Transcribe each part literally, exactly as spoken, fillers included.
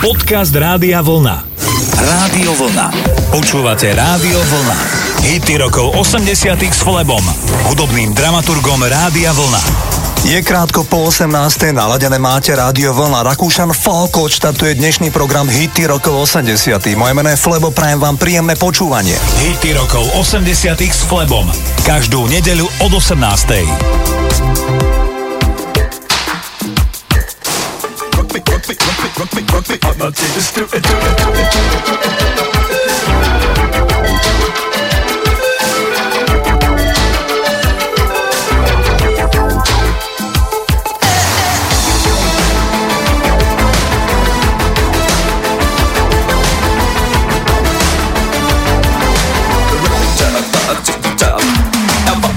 Podcast Rádia Vlna. Rádio Vlna. Počúvate Rádio Vlna. Hity rokov osemdesiatych s Flebom, hudobným dramaturgom Rádia Vlna. Je krátko po osemnástej, naladené máte Rádio Vlna. Rakúšan Falko odštartuje dnešný program Hity rokov osemdesiatych. Moje meno je Flebo, prajem vám príjemné počúvanie. Hity rokov osemdesiatych s Flebom. Každú nedeľu od osemnástej.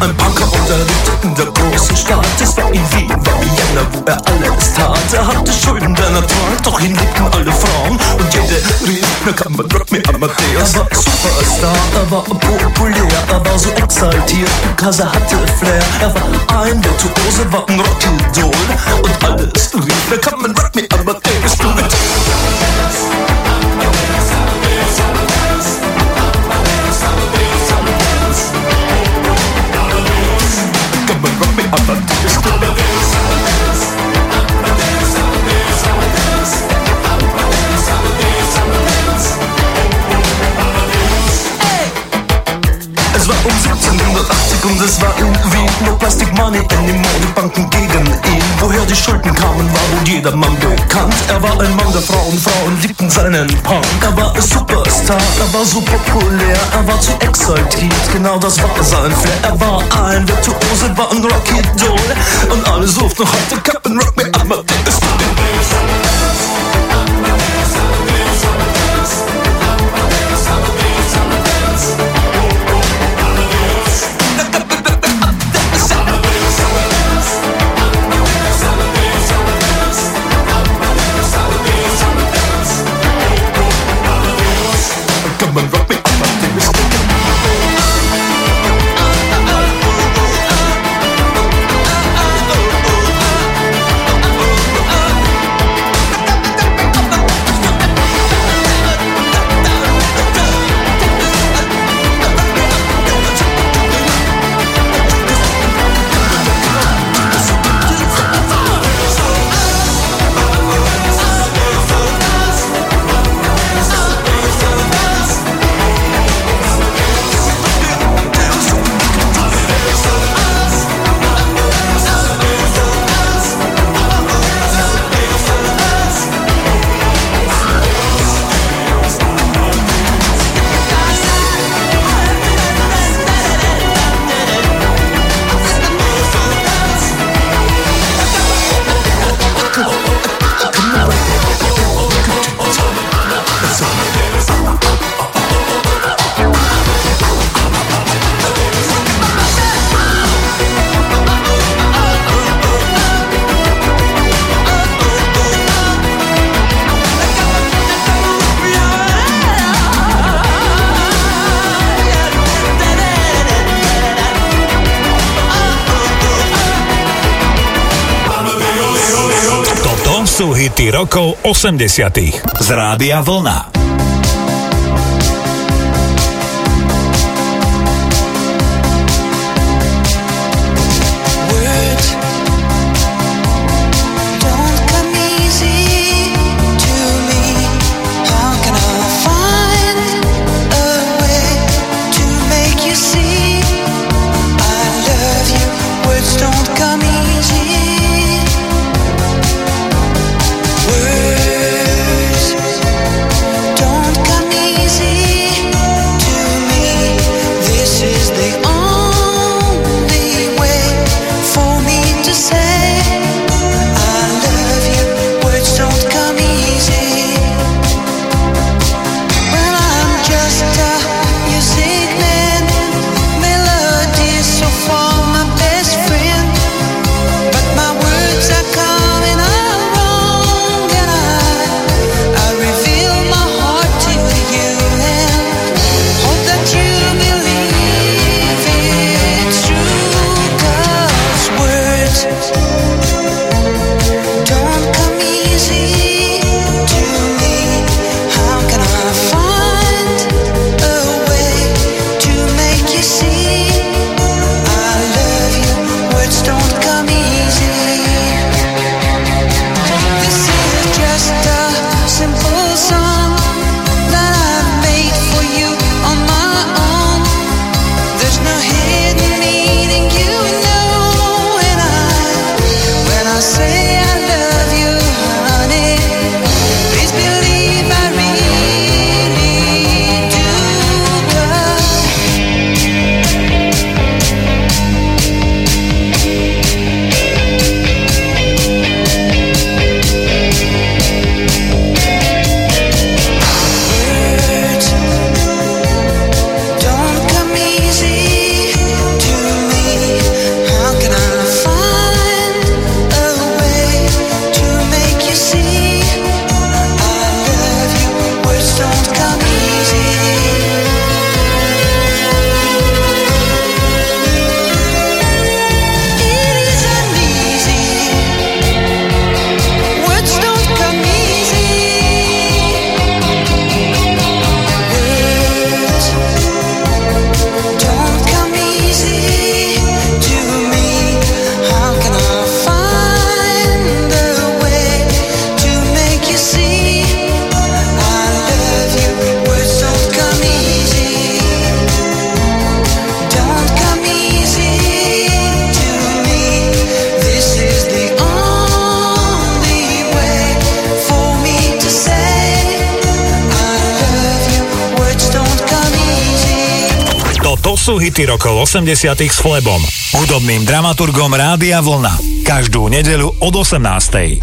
Ein Punker unterrichtet der großen Stadt. Es war in Wien, war Vienna, wo er alles tat. Er hatte Schulden der Natur, doch ihn liebten alle Frauen. Und jede rief, na kann man drop me Amadeus. Er war Superstar, er war populär, er war so exaltiert, because er hatte Flair. Er war ein Virtuose, war ein Rockidol. Und alles rief, na kann man drop me Amadeus. Du mit Und es war in Wien, no plastic money anymore, die Banken gegen ihn. Woher die Schulden kamen, war wohl jedermann bekannt. Er war ein Mann der Frauen, Frauen liebten seinen Punk. Er war ein Superstar, er war so populär, er war zu exaltiert, genau das war sein Flair. Er war ein Virtuose, war ein Rocky-Doll. Und alle suchten heute Captain Rock Me Amadeus. Rokov osemdesiatych z Rádia Vlna. sú hity rokov osemdesiatych s Flebom, hudobným dramaturgom Rádia Vlna. Každú nedeľu od osemnástej.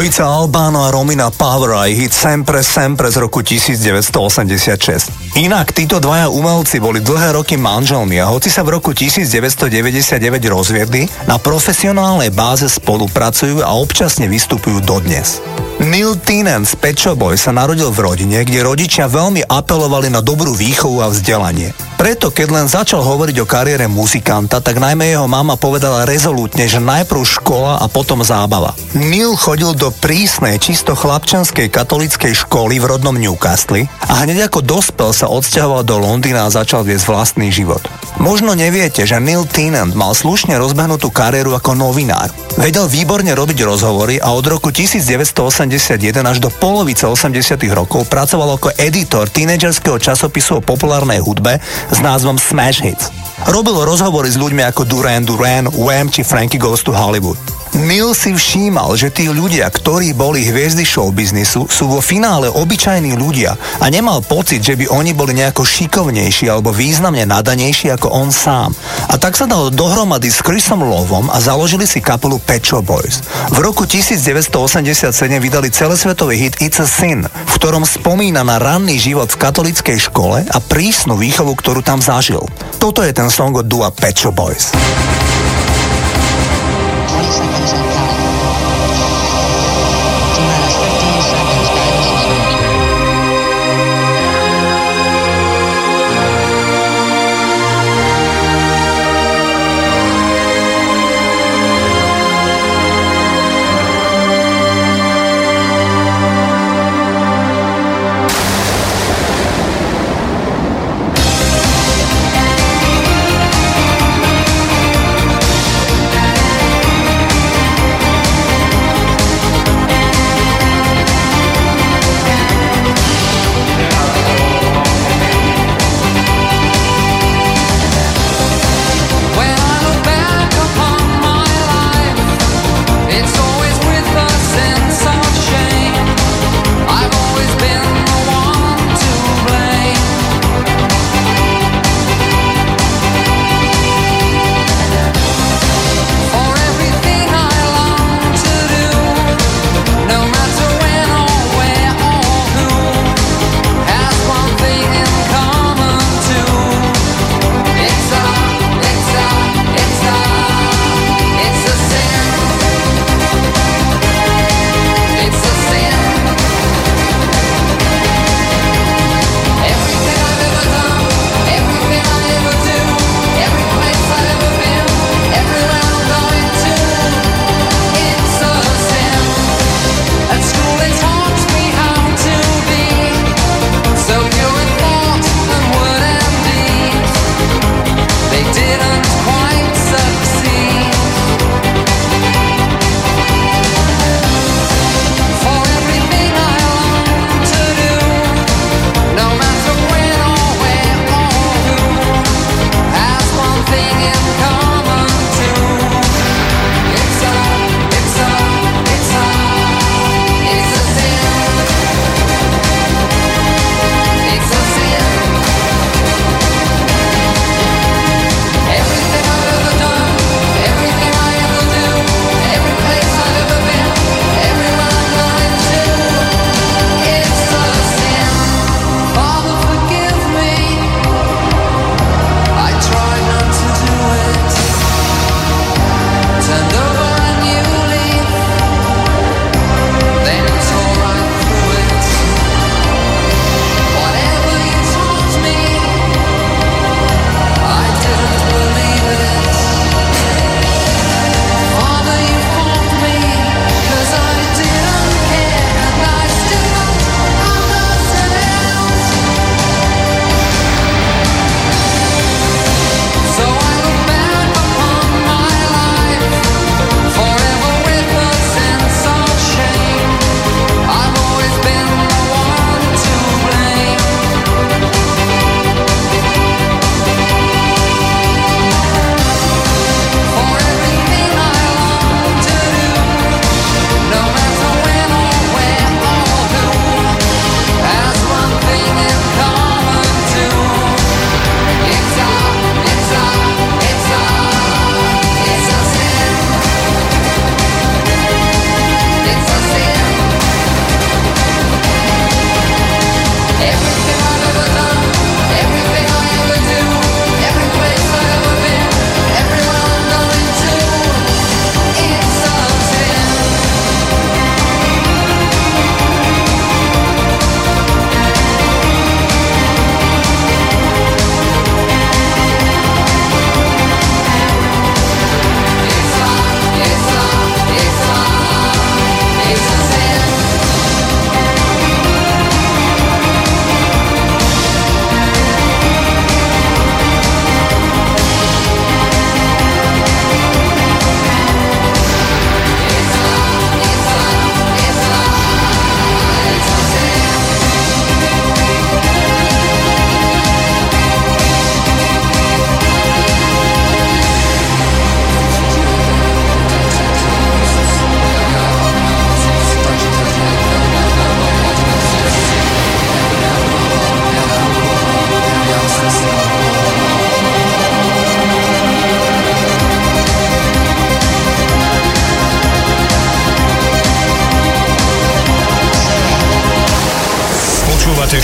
Dvojica Albano a Romina Power a hit Sempre Sempre z roku devätnásť osemdesiatšesť. Inak títo dvaja umelci boli dlhé roky manželmi a hoci sa v roku devätnásť deväťdesiatdeväť rozviedli, na profesionálnej báze spolupracujú a občasne vystupujú dodnes. Neil Tennant z Pet Shop Boys sa narodil v rodine, kde rodičia veľmi apelovali na dobrú výchovu a vzdelanie. Preto, keď len začal hovoriť o kariére muzikanta, tak najmä jeho mama povedala rezolútne, že najprv škola a potom zábava. Neil chodil do prísnej, čisto chlapčanskej katolíckej školy v rodnom Newcastle a hneď ako dospel sa odsťahoval do Londýna a začal viesť vlastný život. Možno neviete, že Neil Tennant mal slušne rozbehnutú kariéru ako novinár. Vedel výborne robiť rozhovory a od roku devätnásť osemdesiatjeden až do polovice osemdesiatych rokov pracoval ako editor tínedžerského časopisu o populárnej hudbe s názvom Smash Hits. Robil rozhovory s ľuďmi ako Duran Duran, Wham! Či Frankie Goes to Hollywood. Neil si všímal, že tí ľudia, ktorí boli hviezdy showbiznisu, sú vo finále obyčajní ľudia a nemal pocit, že by oni boli nejako šikovnejší alebo významne nadanejší ako on sám. A tak sa dal dohromady s Chrisom Lovom a založili si kapelu Pet Shop Boys. V roku devätnásť osemdesiatsedem vydali celosvetový hit It's a Sin, v ktorom spomína na ranný život v katolíckej škole a prísnu výchovu, ktorú tam zažil. Toto je ten song od dua Pet Shop Boys.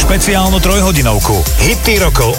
špeciálnu trojhodinovku Hity rokov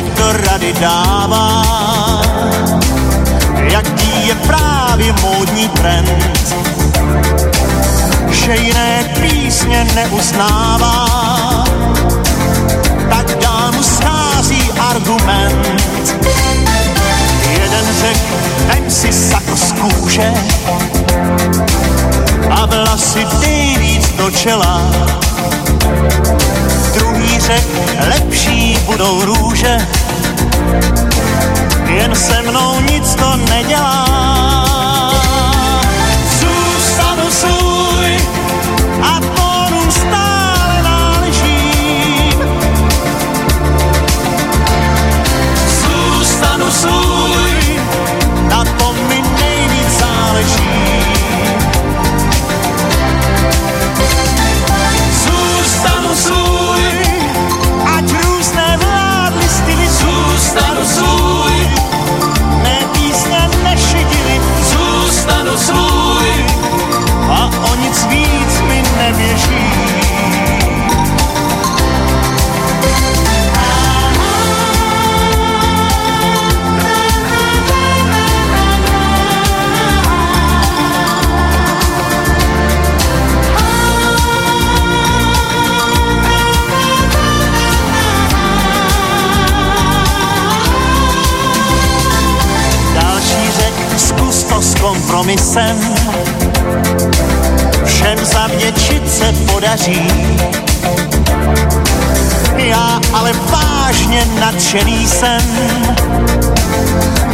teď to rady dává, jaký je právě módní trend, že jiné písně neuznává, tak dámu schází argument. Jeden řekl, vem si sako z kůže a vlasy dej víc do čela. Druhý řekl, lepší budou růže, jen se mnou nic to nedělá. Zůstanu svůj a tónu stále náležím. Zůstanu svůj, na tom mi nejvíc záleží. Zůstanu svůj, ať různé vládly styly. Zůstanu svůj, mé písně nešidily. Zůstanu svůj a o nic víc mi neběží. S kompromisem všem zavděčit se podaří. Já ale vážně nadšený jsem,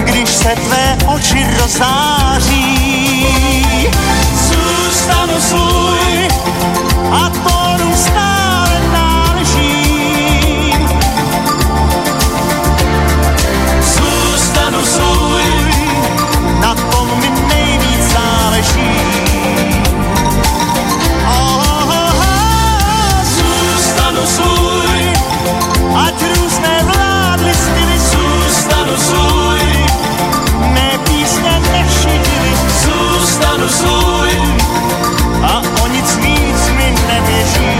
když se tvé oči rozáří. Zůstanu svůj a tónu stále náležím. Zůstanu svůj, na tom mi nejvíc záleží. Oh, oh, oh, oh. Zůstanu svůj, ať různé vládly styly. Zůstanu svůj, mé písně nešidily. Zůstanu svůj a o nic víc mi neběží.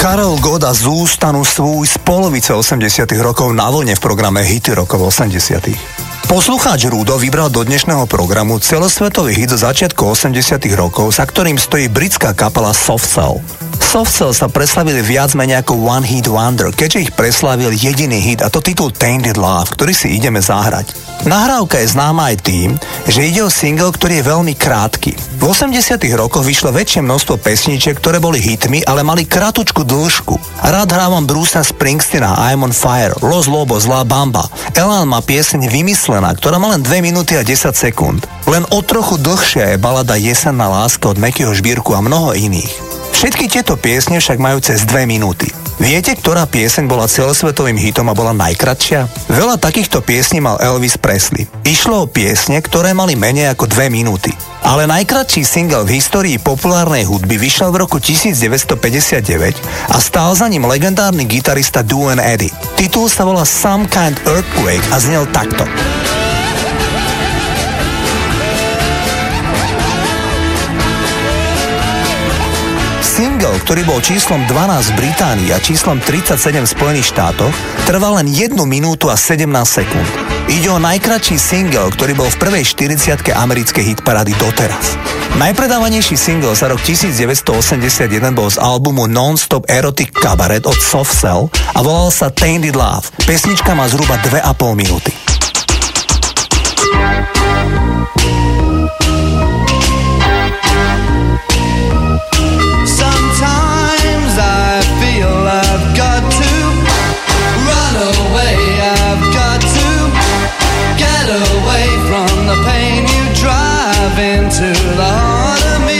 Karel God a Zústanu svúj z polovice osemdesiatych rokov na vlne v programe Hity rokov osemdesiatych. Poslucháč Rudo vybral do dnešného programu celosvetový hit z začiatku osemdesiatych rokov, za ktorým stojí britská kapela Soft Cell. Soft Cell sa preslavili viac menej ako One Hit Wonder, keďže ich preslavil jediný hit, a to titul Tainted Love, ktorý si ideme zahrať. Nahrávka je známa aj tým, že ide o single, ktorý je veľmi krátky. V osemdesiatych rokoch vyšlo väčšie množstvo pesničiek, ktoré boli hitmi, ale mali kratučku dĺžku. Rád hrávam Brucea Springsteena, I'm on Fire, Los Lobos, La Bamba. Elán má pieseň Vymyslená, ktorá má len dve minúty a desať sekúnd. Len o trochu dlhšia je balada Jesenná láska od Mekyho Žbirku a mnoho iných. Všetky tieto piesne však majú cez dve minúty. Viete, ktorá pieseň bola celosvetovým hitom a bola najkratšia? Veľa takýchto piesní mal Elvis Presley. Išlo o piesne, ktoré mali menej ako dve minúty. Ale najkratší single v histórii populárnej hudby vyšiel v roku devätnásťstopäťdesiatdeväť a stál za ním legendárny gitarista Duane Eddy. Titul sa volá Some Kind of Earthquake a znel takto. Single, ktorý bol číslom dvanásť v Británii a číslom tridsaťsedem v Spojených štátoch, trval len jednu minútu a sedemnásť sekúnd. Ide o najkratší single, ktorý bol v prvej štyridsiatke americkej hitparády doteraz. Najpredávanejší single za rok devätnásťstoosemdesiatjeden bol z albumu Non-Stop Erotic Cabaret od Soft Cell a volal sa Tainted Love. Pesnička má zhruba dve a pol minúty. Away from the pain you drive into the heart of me.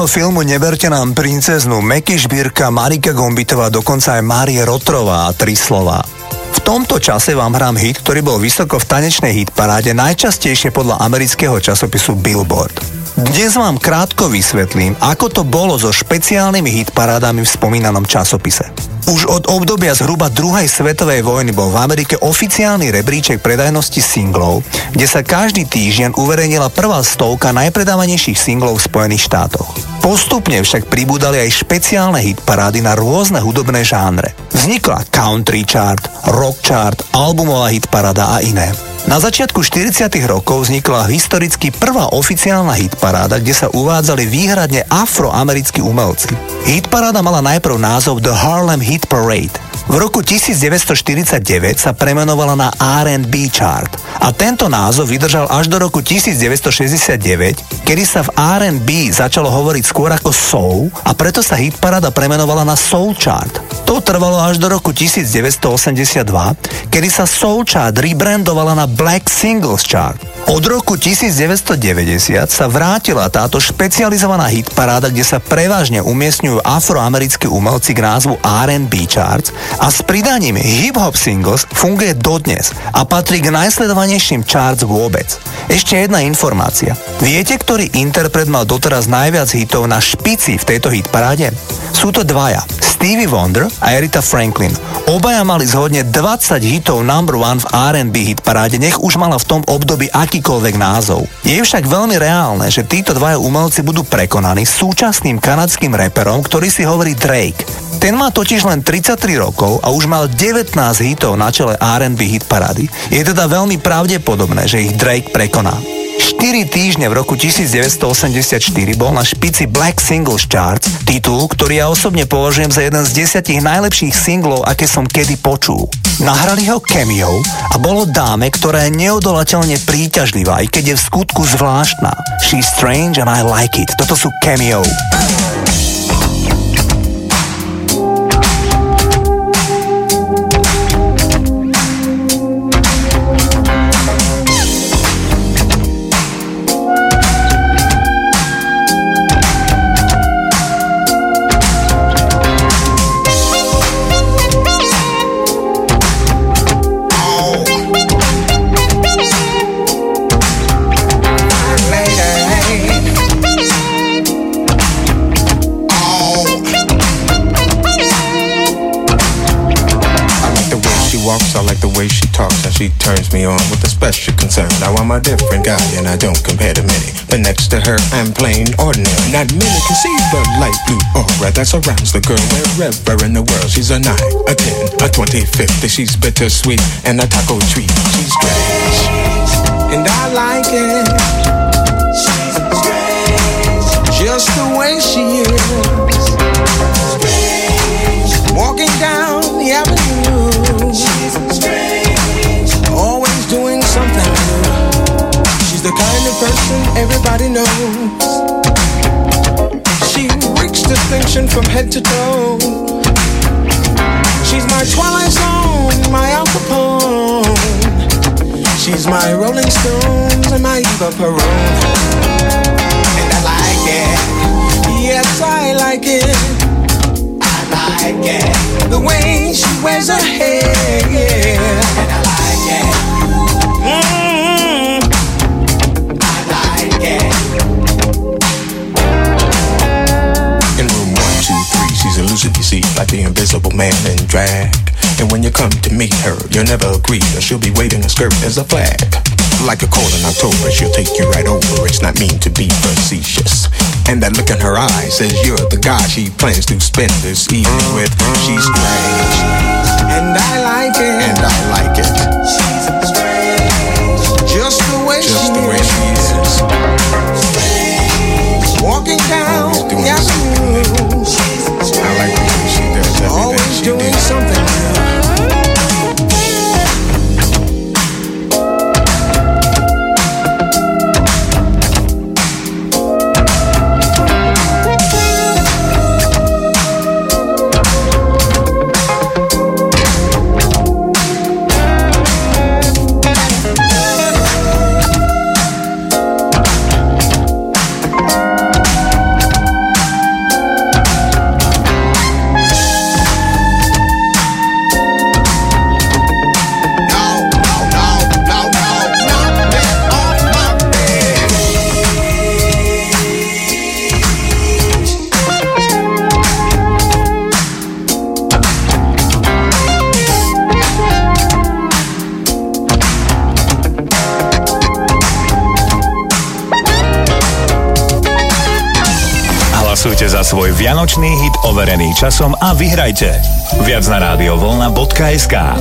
známeho filmu Neberte nám princeznu Meky Žbirka, Marika Gombitová, dokonca aj Márie Rotrová a Trislova. V tomto čase vám hrám hit, ktorý bol vysoko v tanečnej hitparáde, najčastejšie podľa amerického časopisu Billboard. Dnes vám krátko vysvetlím, ako to bolo so špeciálnymi hitparádami v spomínanom časopise. Už od obdobia zhruba druhej svetovej vojny bol v Amerike oficiálny rebríček predajnosti singlov, kde sa každý týždeň uverejnila prvá stovka najpredávanejších singlov v Spojených štátoch. Postupne však pribúdali aj špeciálne hitparády na rôzne hudobné žánre. Vznikla country chart, rock chart, albumová hitparáda a iné. Na začiatku štyridsiatych rokov vznikla historicky prvá oficiálna hitparáda, kde sa uvádzali výhradne afroamerickí umelci. Hitparáda mala najprv názov The Harlem Hit Parade. V roku devätnásťstoštyridsaťdeväť sa premenovala na er end bí chart a tento názov vydržal až do roku devätnásťstošesťdesiatdeväť, kedy sa v er end bí začalo hovoriť skôr ako soul a preto sa hitparáda premenovala na soul chart. To trvalo až do roku devätnásťstoosemdesiatdva, kedy sa soul chart rebrandovala na Black Singles Chart. Od roku devätnásťstodeväťdesiat sa vrátila táto špecializovaná hitparáda, kde sa prevažne umiestňujú afroamerickí umelci k názvu er end bí Charts a s pridaním hip-hop singles funguje dodnes a patrí k najsledovanejším charts vôbec. Ešte jedna informácia. Viete, ktorý interpret mal doteraz najviac hitov na špici v tejto hitparáde? Sú to dvaja, Stevie Wonder a Aretha Franklin. Obaja mali zhodne dvadsať hitov number one v er end bí hitparáde, nech už mala v tom období akýkoľvek názov. Je však veľmi reálne, že títo dvaja umelci budú prekonaní súčasným kanadským reperom, ktorý si hovorí Drake. Ten má totiž len tridsaťtri rokov a už mal devätnásť hitov na čele er end bí hitparády. Je teda veľmi pravdepodobné, že ich Drake prekoná. štyri týždne v roku devätnásťstoosemdesiatštyri bol na špici Black Singles Charts, titul, ktorý ja osobne považujem za jeden z desiatich najlepších singlov, aké som kedy počul. Nahrali ho Cameo a bolo dáme, ktorá je neodolateľne príťažlivá, i keď je v skutku zvláštna. She's strange and I like it. Toto sú Cameo. She turns me on with a special concern. Now I'm a different guy and I don't compare to many, but next to her I'm plain ordinary. Not many can see the light blue aura that surrounds the girl wherever in the world. She's a nine, a ten, a twenty, fifty. She's bittersweet and a taco treat. She's strange and I like it. She's strange just the way she is. Strange walking down the avenue. She's strange. Always doing something new. She's the kind of person everybody knows. She breaks distinction from head to toe. She's my Twilight Zone, my Al Capone. She's my Rolling Stones and my Eva Peron. And I like it. Yes, I like it. I like it. The way she wears her hair, and I like it. Mm-hmm. I like it. In room one, two, three, she's elusive, you see, like the invisible man in drag. And when you come to meet her, you'll never agree, or she'll be waving a skirt as a flag. Like a cold in October, she'll take you right over. It's not mean to be facetious. And that look in her eye says you're the guy she plans to spend this evening with. She's strange, and I like it. And I like it. She's strange, just the way, just she, the way is. she is. Strange, walking down the avenue. I like the way she does everything. Always she doing did. something new. svoj vianočný hit overený časom a vyhrajte. Viac na rádio vlna bodka es ká.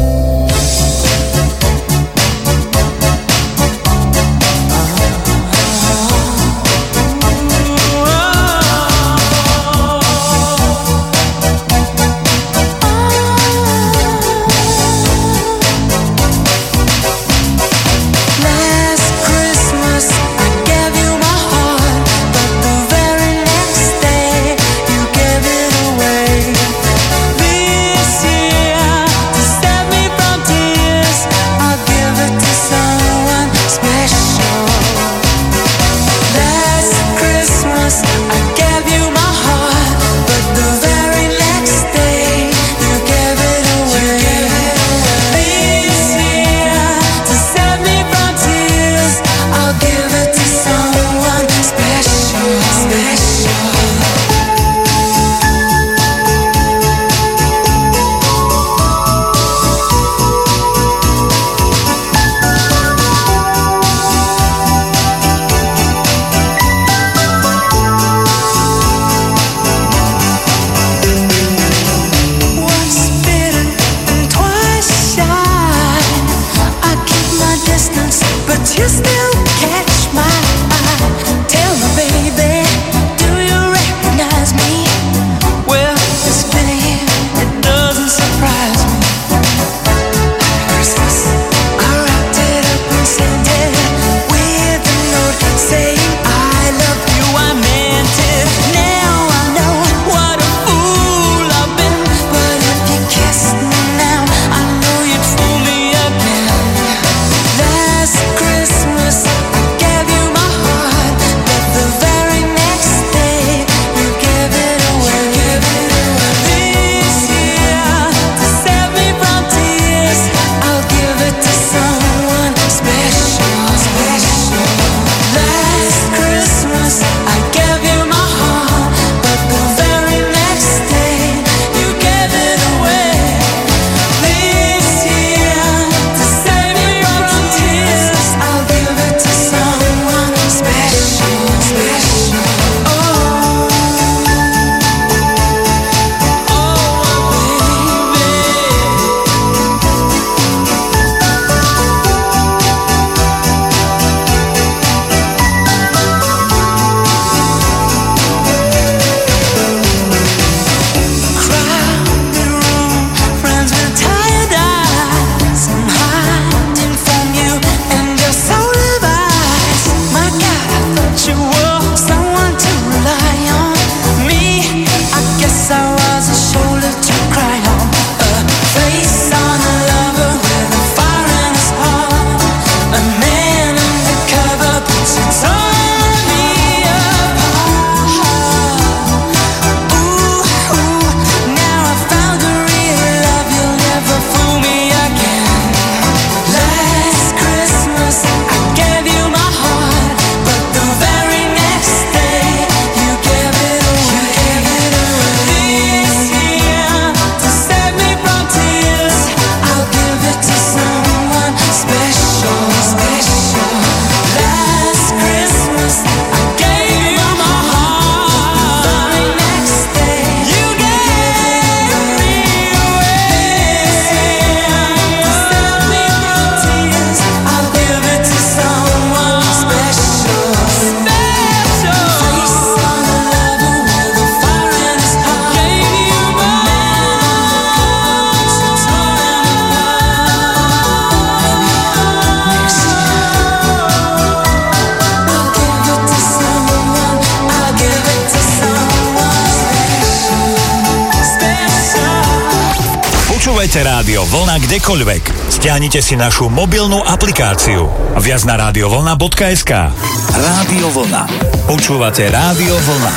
Rádio Vlna kdekoľvek. Stiahnite si našu mobilnú aplikáciu. Viac na rádio vlna bodka es ká. Rádio Vlna. Počúvate Rádio Vlna.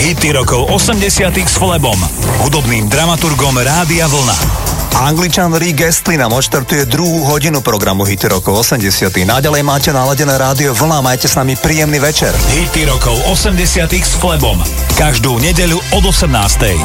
Hity rokov osemdesiatych s Flebom, hudobným dramaturgom Rádia Vlna. Angličan Rick Astley nám odštartuje druhú hodinu programu Hity rokov osemdesiatych. Naďalej máte naladené Rádio Vlna, majte s nami príjemný večer. Hity rokov osemdesiatych s Flebom. Každú nedeľu od osemnástej.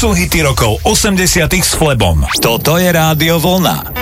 Sú hity rokov osemdesiatych s Flebom. Toto je Rádio Vlna.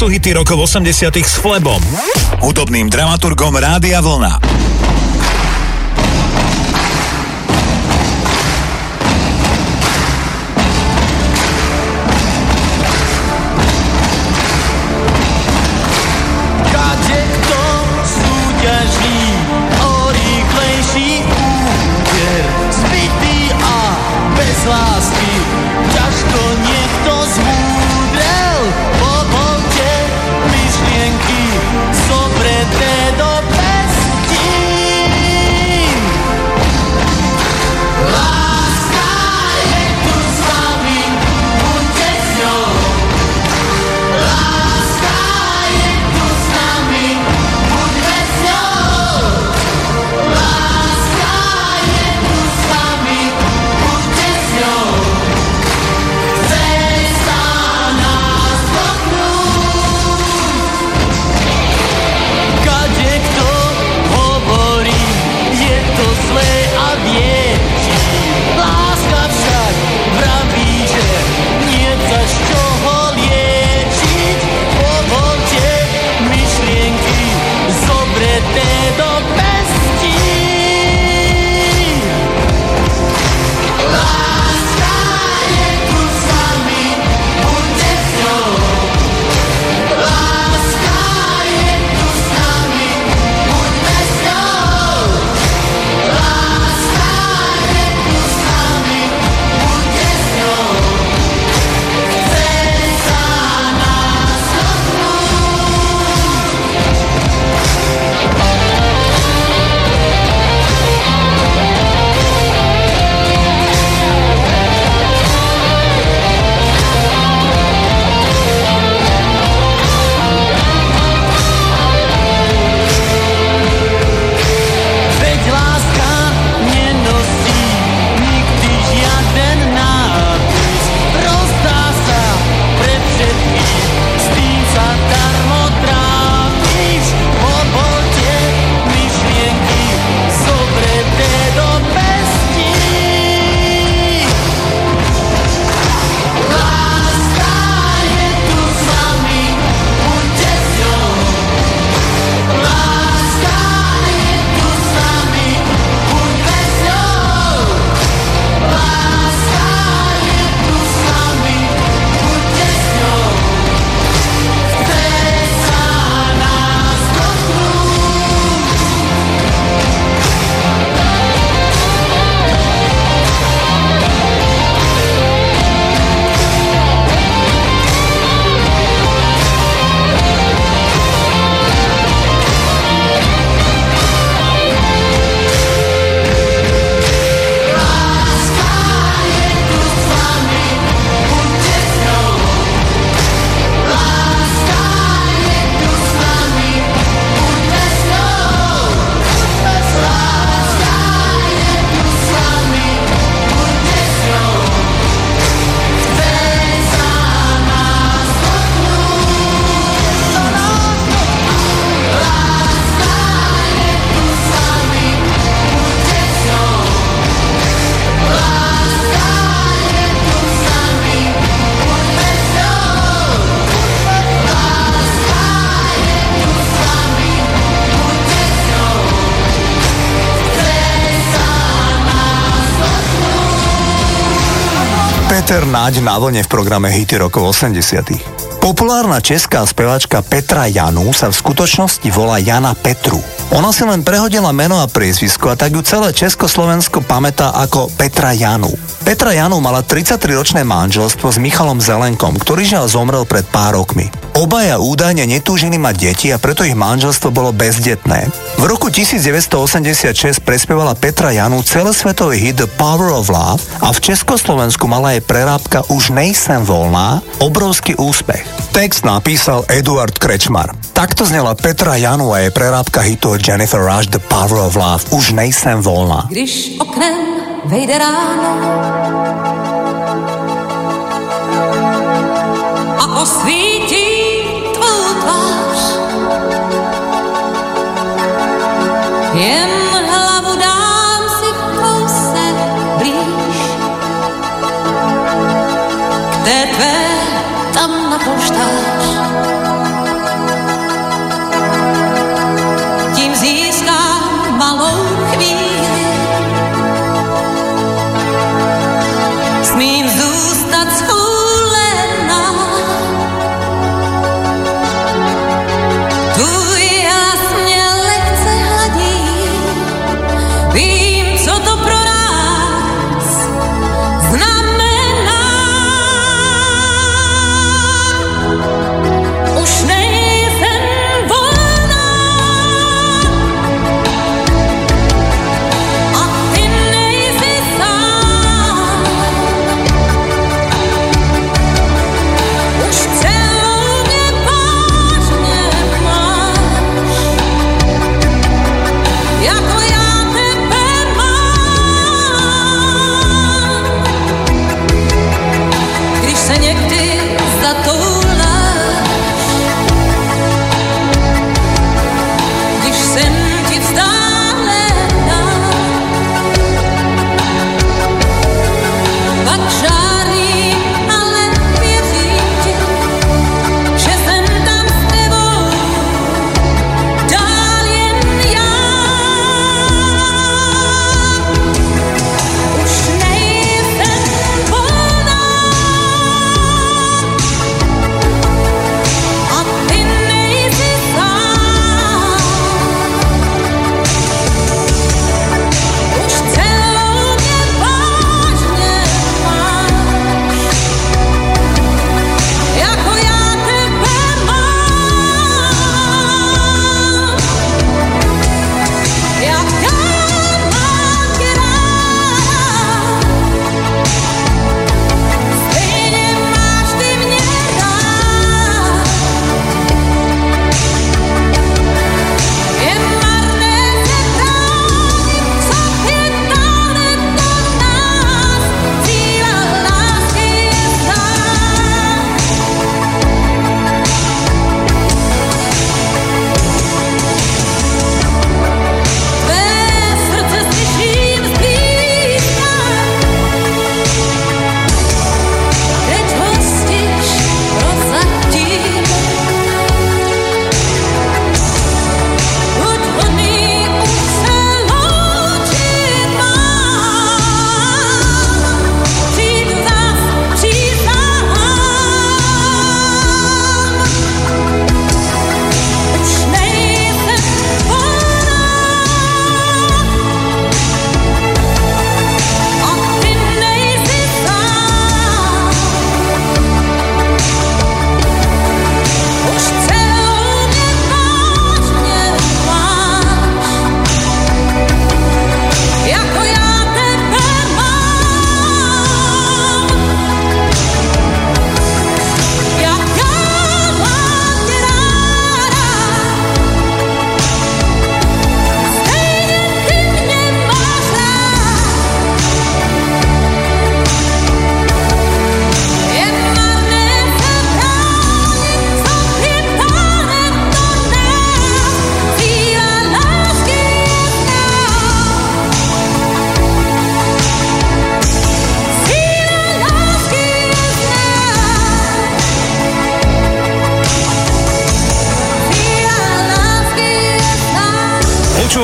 sú hity rokov osemdesiatych s Flebom, hudobným dramaturgom Rádia Vlna. Náď na vlne v programe Hity rokov osemdesiatych. Populárna česká speváčka Petra Janu sa v skutočnosti volá Jana Petru. Ona si len prehodila meno a priezvisko a tak ju celé Československo pamätá ako Petra Janu. Petra Janu mala tridsaťtriročné manželstvo s Michalom Zelenkom, ktorý žiaľ zomrel pred pár rokmi. Obaja údajne netúžili mať deti a preto ich manželstvo bolo bezdetné. V roku devätnásť osemdesiatšesť prespievala Petra Janu celosvetový hit The Power of Love a v Československu mala aj prerábka Už nejsem volná obrovský úspech. Text napísal Eduard Krečmar. Takto znela Petra Janu a jej prerábka hitu Jennifer Rush The Power of Love Už nejsem volná. Když oknem vejde ráno a osvítí jen hlavu dám si kousek blíž k té tvé tam na polštář.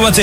Počúvate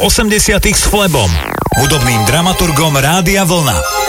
osemdesiatych s Flebom, hudobným dramaturgom Rádia Vlna.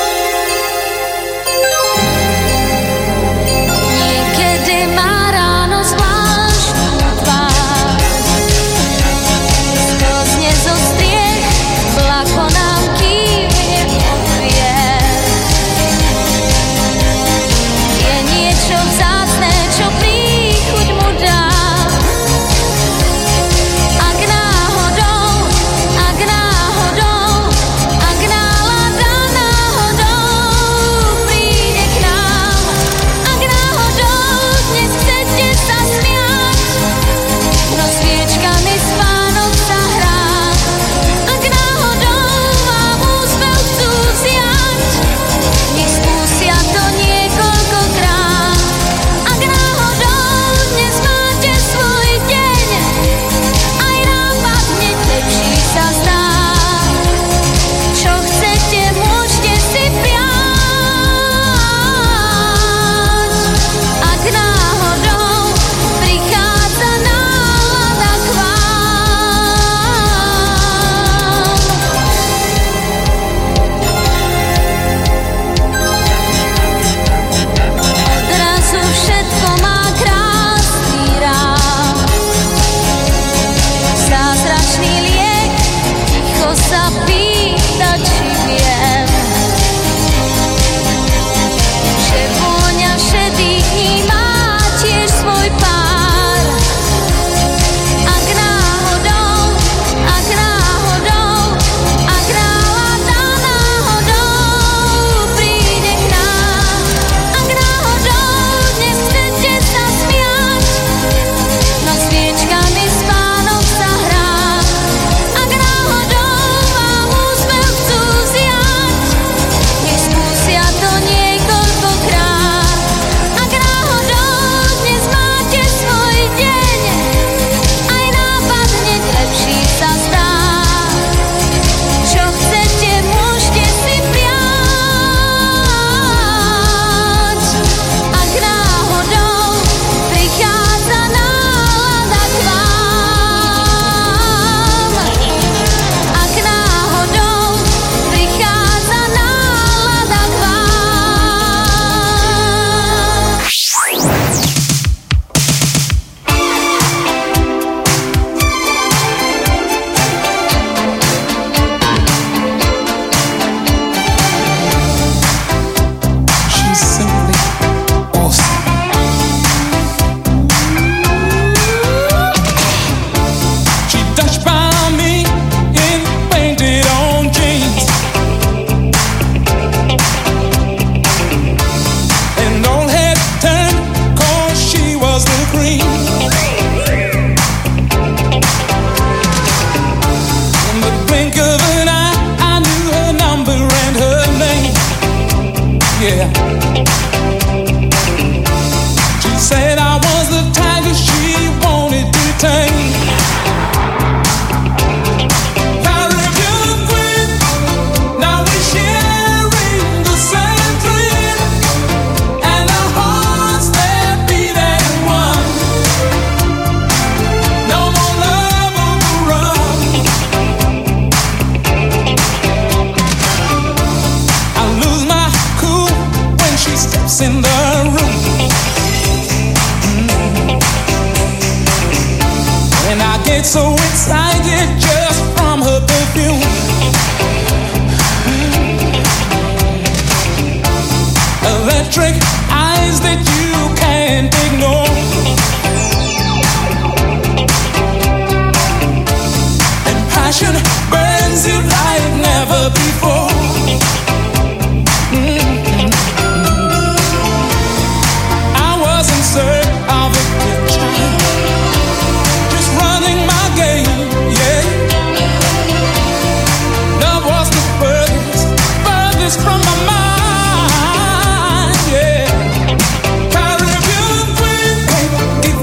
yeah. She said I was the tiger she wanted to tame. Very good queen, now we're sharing the same dream, and our hearts that beat as one. No more love on the run. I lose my cool when she steps in the so excited just from her perfume. Electric eyes that you can't ignore. And passion burns you like never before. Mm-hmm. I was in search of a good child, just running my game, yeah. Love was the furthest, furthest from my mind, yeah. Caribbean queen,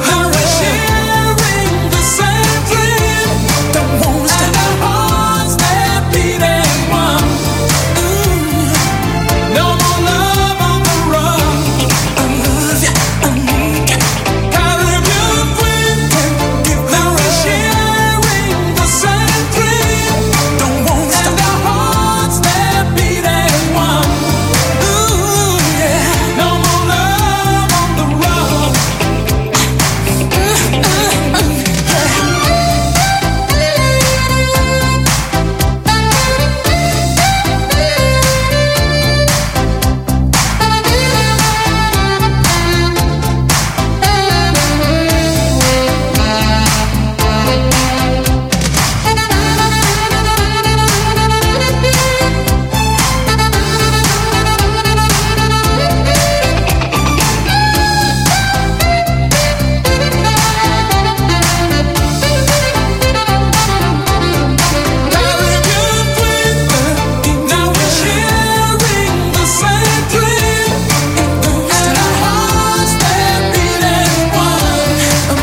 now we're sharing the same dream, and our hearts that beat as one. Ooh. No more love on the run. Caribbean queen, now we're sharing the same dream, and our hearts that beat as one. Ooh, yeah. No more love on the run. Caribbean queen, now we're sharing the same dream, and our hearts that beat as one. No more love on the run. Caribbean queen, now we're sharing the same dream, and our hearts that beat as one. No more love on the run. Rádio Vlna.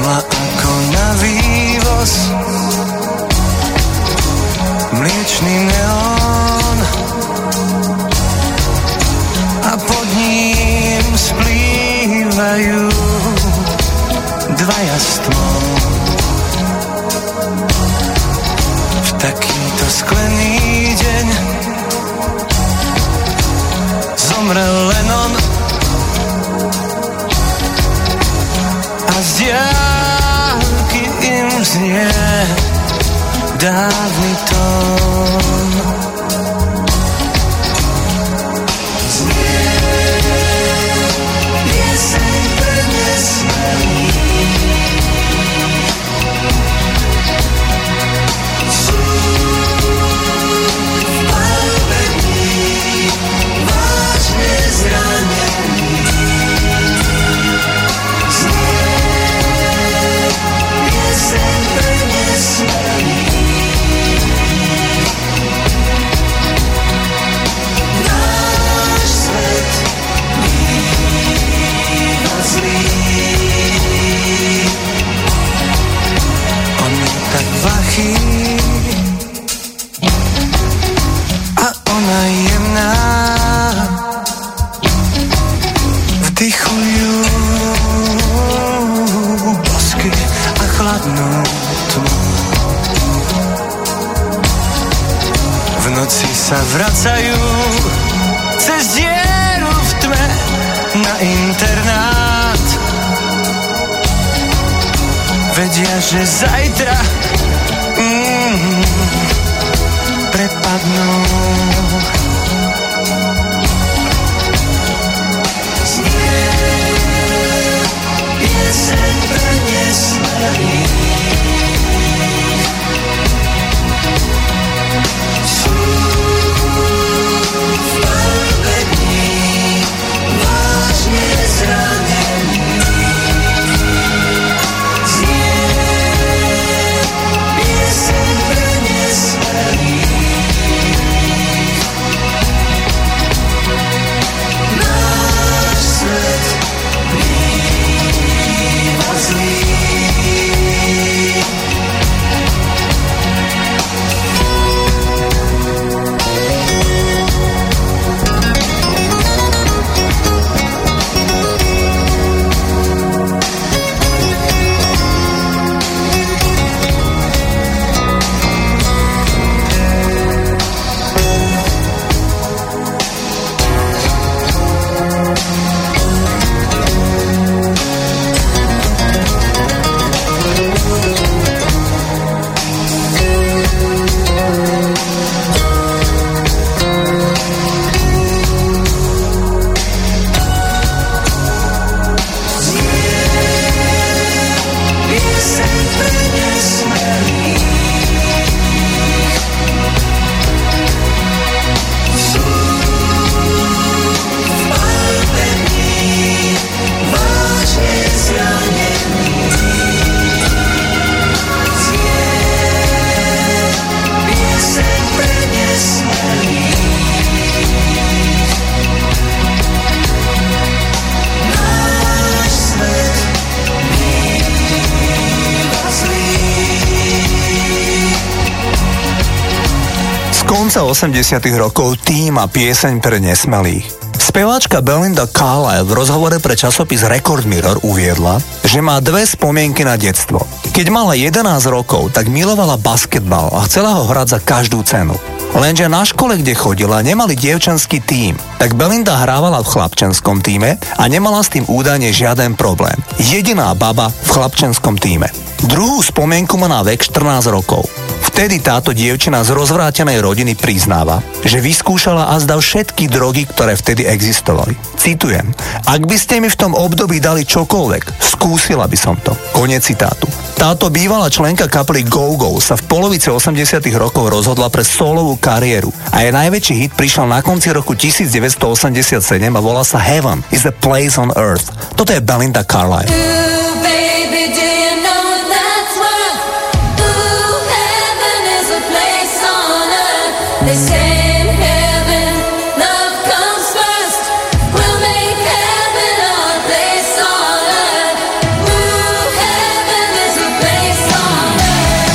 Hmla ako na vývoz, mliečný neón, a pod ním splývajú dvaja s tmou. V takýto sklený deň zomrel len on a z diaľky im znie dávny tón. Pieseň prvne sní, súd v palbe dní, vážne zranený. Znie pieseň prvne sní, že zajtra mm, prepadnú. osemdesiatych rokov tým a pieseň pre nesmelých. Speváčka Belinda Carlisle v rozhovore pre časopis Record Mirror uviedla, že má dve spomienky na detstvo. Keď mala jedenásť rokov, tak milovala basketbal a chcela ho hrať za každú cenu. Lenže na škole, kde chodila, nemali dievčenský tím, tak Belinda hrávala v chlapčenskom tíme a nemala s tým údajne žiaden problém. Jediná baba v chlapčenskom tíme. Druhú spomienku má na vek štrnásť rokov. Vtedy táto dievčina z rozvrátenej rodiny priznáva, že vyskúšala azda všetky drogy, ktoré vtedy existovali. Citujem: "Ak by ste mi v tom období dali čokoľvek, skúsila by som to." Koniec citátu. Táto bývalá členka kapely Go-Go sa v polovici osemdesiatych rokov rozhodla pre solovú kariéru a jej najväčší hit prišiel na konci roku devätnásť osemdesiatsedem a volá sa Heaven is a Place on Earth. Toto je Belinda Carlisle. Ooh, baby, do you know? They say in heaven, love comes first. We'll make heaven our place on earth. Ooh, heaven is a place on earth.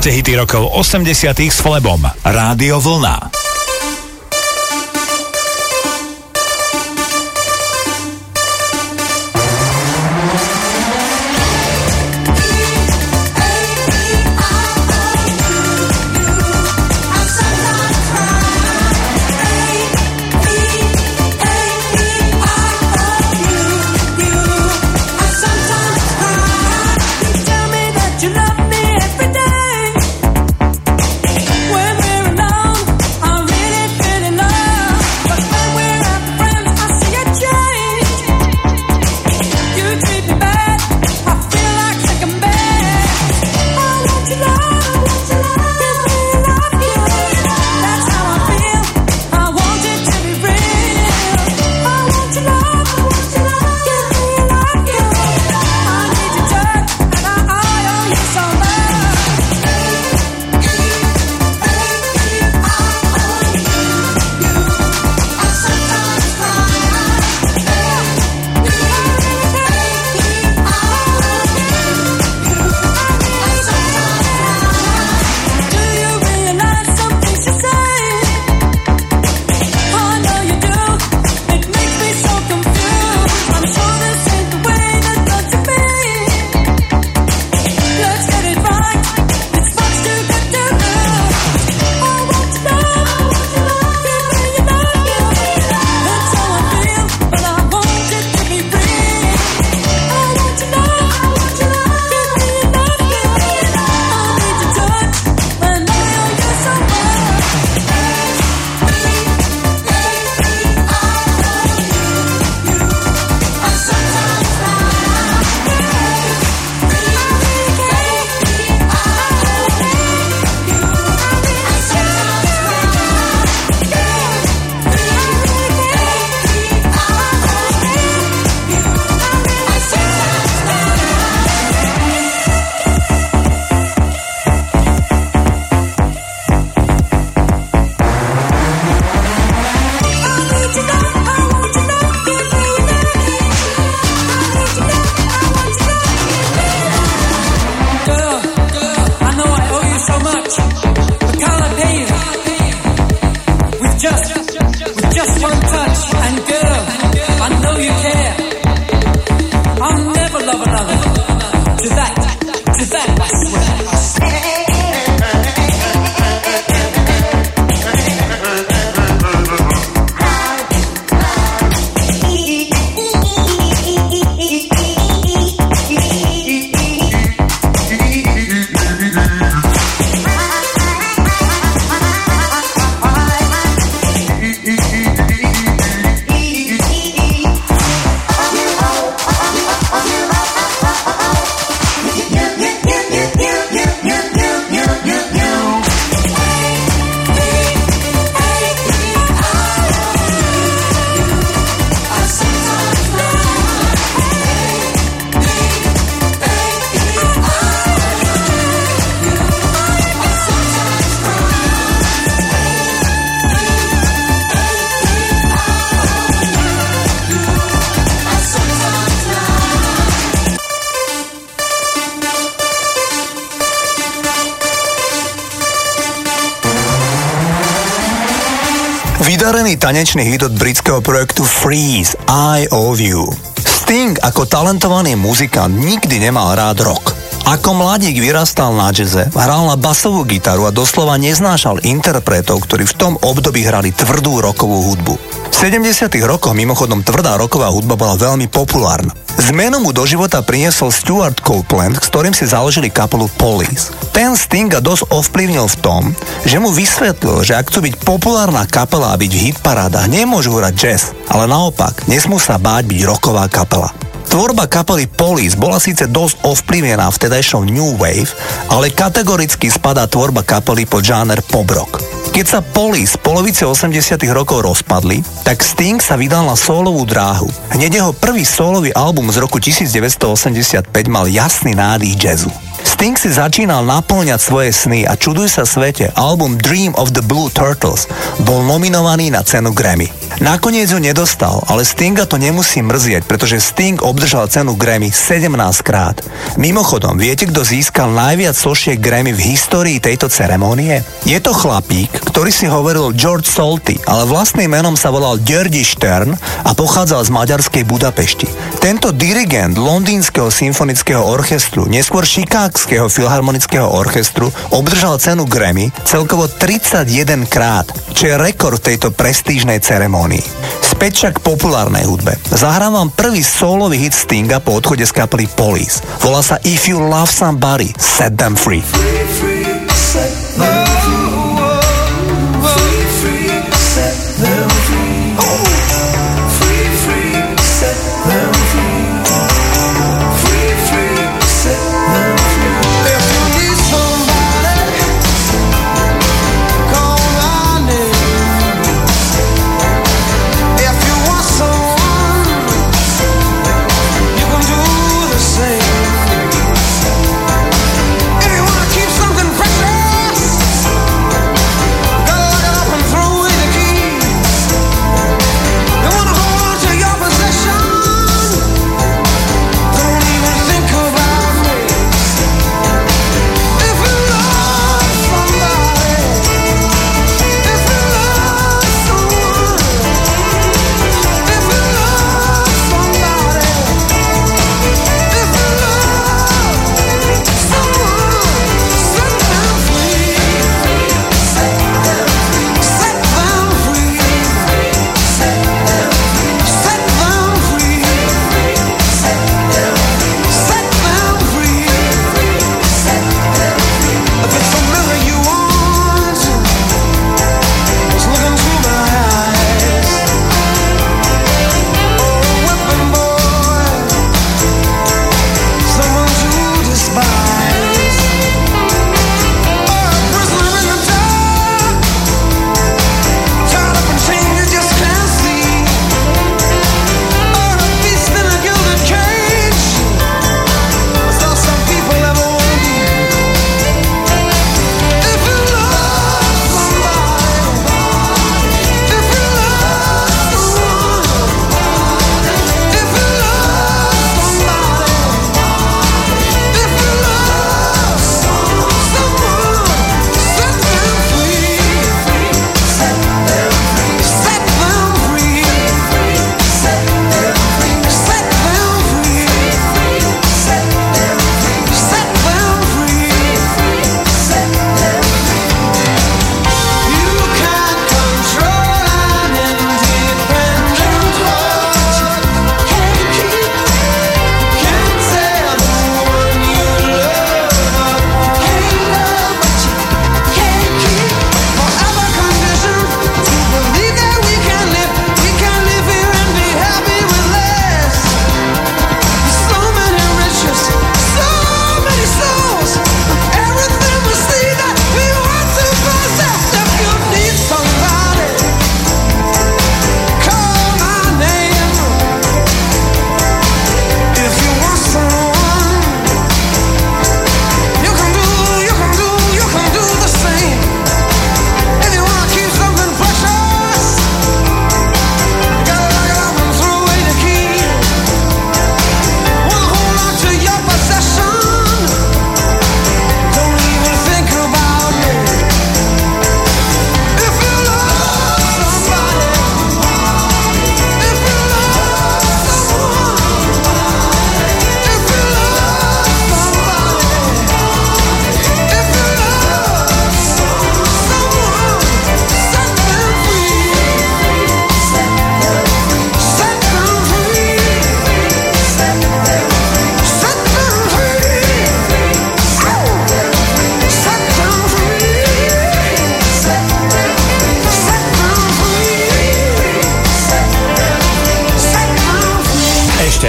Počúvate hity rokov osemdesiatych s Flebom. Rádio Vlna. Tanečný hit od britského projektu Freeze, I Love You. Sting ako talentovaný muzikant nikdy nemal rád rock. Ako mladík vyrastal na jazze, hral na basovú gitaru a doslova neznášal interpretov, ktorí v tom období hrali tvrdú rockovú hudbu. V sedemdesiatych rokoch mimochodom tvrdá rocková hudba bola veľmi populárna. Zmenu mu do života priniesol Stuart Copeland, s ktorým si založili kapelu Police. Ten Stinga dosť ovplyvnil v tom, že mu vysvetlil, že ak chcú byť populárna kapela a byť v hitparádach, nemôžu hrať jazz, ale naopak, nesmú sa báť byť rocková kapela. Tvorba kapely Police bola síce dosť ovplyvnená vtedajšou New Wave, ale kategoricky spadá tvorba kapely pod žáner pop-rock. Keď sa Police v polovici osemdesiatych rokov rozpadli, tak Sting sa vydal na sólovú dráhu. Hneď jeho prvý sólový album z roku devätnásťstoosemdesiatpäť mal jasný nádych jazzu. Sting si začínal naplňať svoje sny a čuduj sa svete, album Dream of the Blue Turtles bol nominovaný na cenu Grammy. Nakoniec ju nedostal, ale Stinga to nemusí mrzieť, pretože Sting obdržal cenu Grammy sedemnásťkrát. Mimochodom, viete, kto získal najviac sošiek Grammy v histórii tejto ceremonie? Je to chlapík, ktorý si hovoril George Solti, ale vlastným menom sa volal György Stern a pochádzal z maďarskej Budapešti. Tento dirigent Londýnskeho symfonického orchestru, neskôr Chicagského filharmonického orchestru, obdržal cenu Grammy celkovo tridsaťjedenkrát, čo je rekord tejto prestížnej ceremonii. Späť však k populárnej hudbe. Zahrám vám prvý solový hit Stinga po odchode z kapely Police. Volá sa If You Love Somebody, Set Them Free.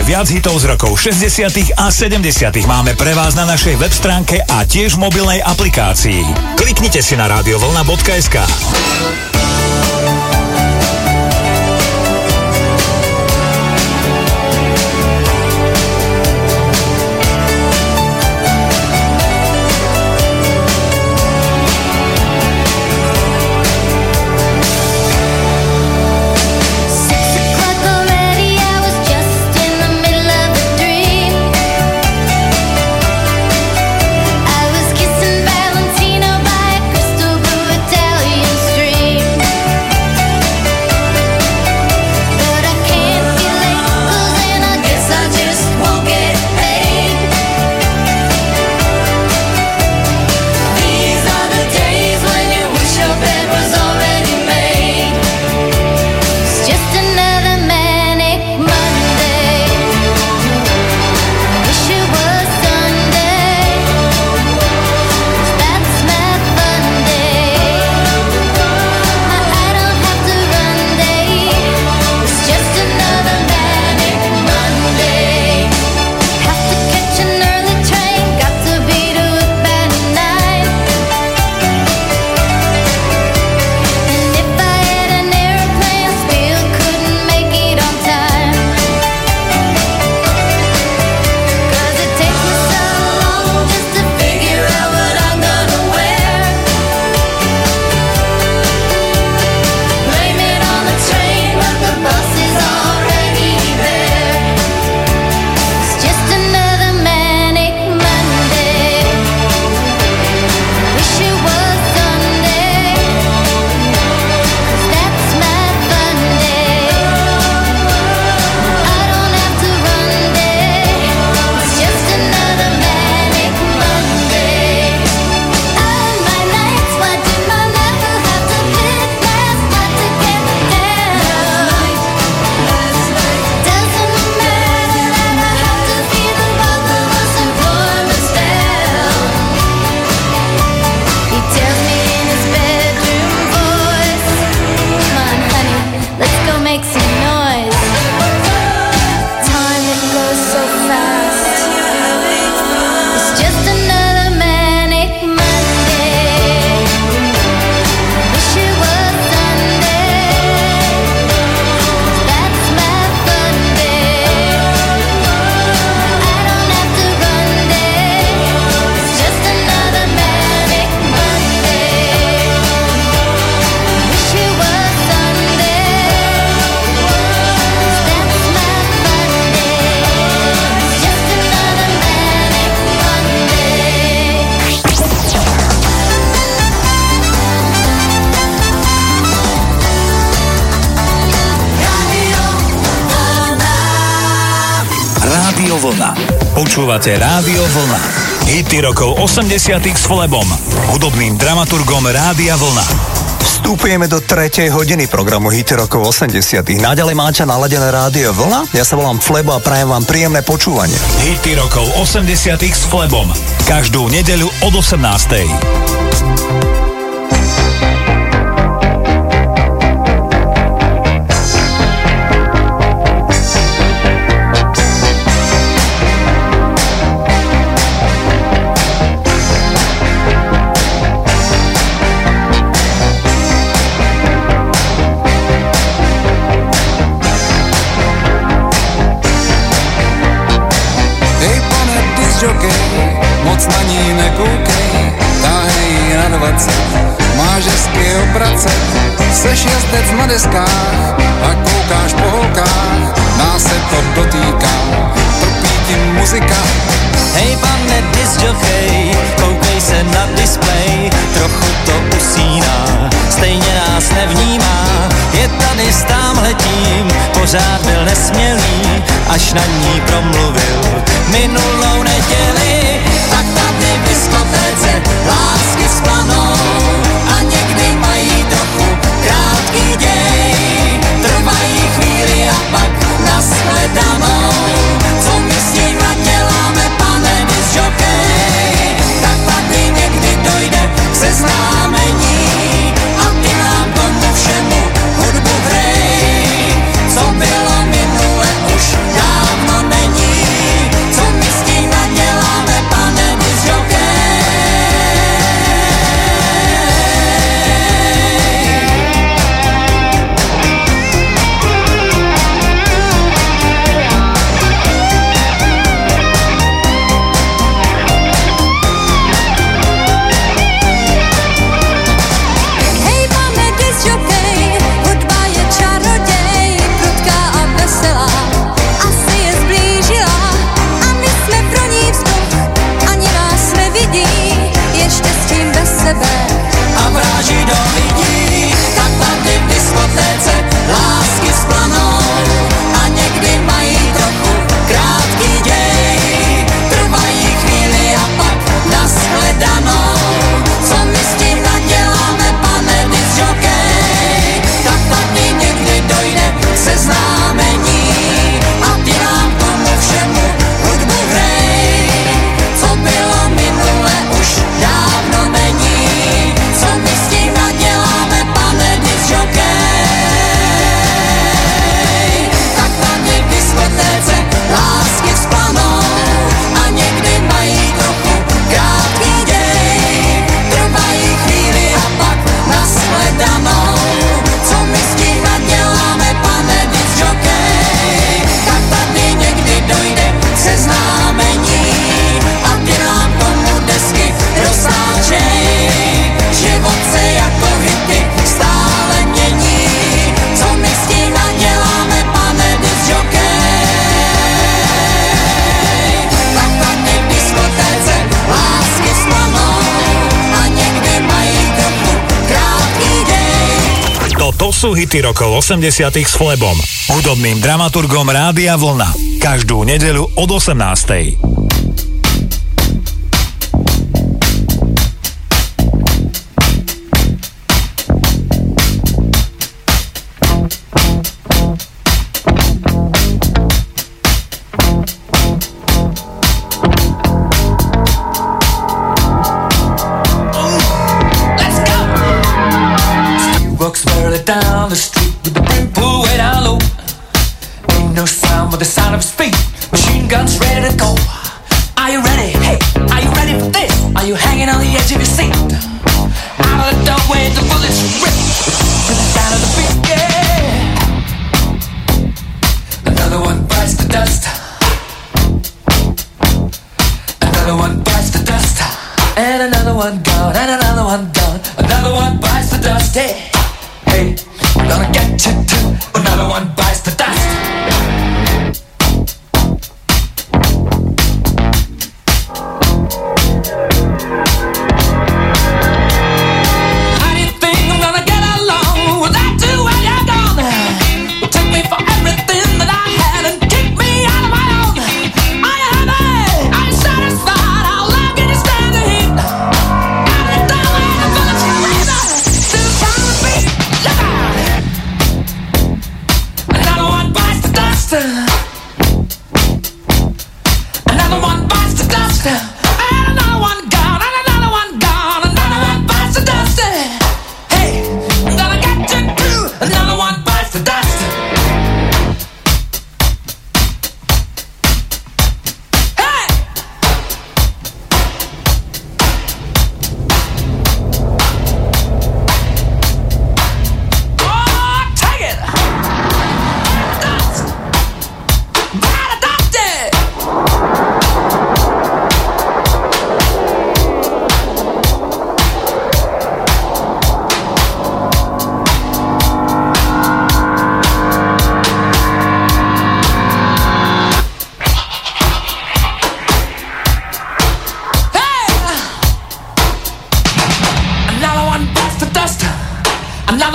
Viac hitov z rokov šesťdesiatych a sedemdesiatych máme pre vás na našej web stránke a tiež v mobilnej aplikácii. Kliknite si na rádio vlna bodka es ká. Rádio Vlna. Počúvate Rádio Vlna. Hity rokov osemdesiatych s Flebom, hudobným dramaturgom Rádia Vlna. Vstupujeme do tretej hodiny programu Hity rokov osemdesiatych. Naďalej máte naladené Rádio Vlna. Ja sa volám Flebo a prajem vám príjemné počúvanie. Hity rokov osemdesiatych s Flebom. Každú nedeľu od osemnástej. Seš jezdec na deskách a koukáš po holkách, nás se to dotýká, trpí ti muzika. Hej pane disjokej, koukej se na displej, trochu to usíná, stejně nás nevnímá. Je tady s támhletím, pořád byl nesmělý, až na ní promluvil minulou neděli. Tak tady v diskotéce lásky splanou a někdy mají trochu krátký děj, trvají chvíli a pak nashledanou. Co my s nima děláme, pane disjokej? Tak tady někdy dojde k seznámení a ty nám tomu všemu hudbu hrej. Co bylo minule, už dávno není. Co my s nima děláme, pane disjokej? A vráží do lidí, tak tady v diskotéce lásky splanou a někdy mají trochu krátký děj, trvají chvíli a pak nashledanou. Co my s tím naděláme, pane disjokej? Tak tady někdy dojde k seznámení a ty nám tomu všemu hudbu hrej. Co bylo minule, už dávno není. Lásky splanou a někdy mají trochu krátký děj, trvají chvíli a pak nashledanou. Co my s tím naděláme, pane disjokej? Tak tady někdy dojde k seznámení a ty nám tomu desky rozsáčej. Život se jako hity stále mění, co my s tím naděláme, pane disjokej? Lásky splanou a někdy mají trochu krátký dej. Toto sú hity rokov osemdesiatych s Flebom, hudobným dramaturgom Rádia Vlna. Každú nedeľu od osemnástej.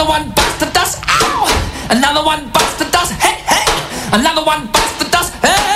Another one bites the dust, ow! Another one bites the dust, hey, hey! Another one bites the dust, hey!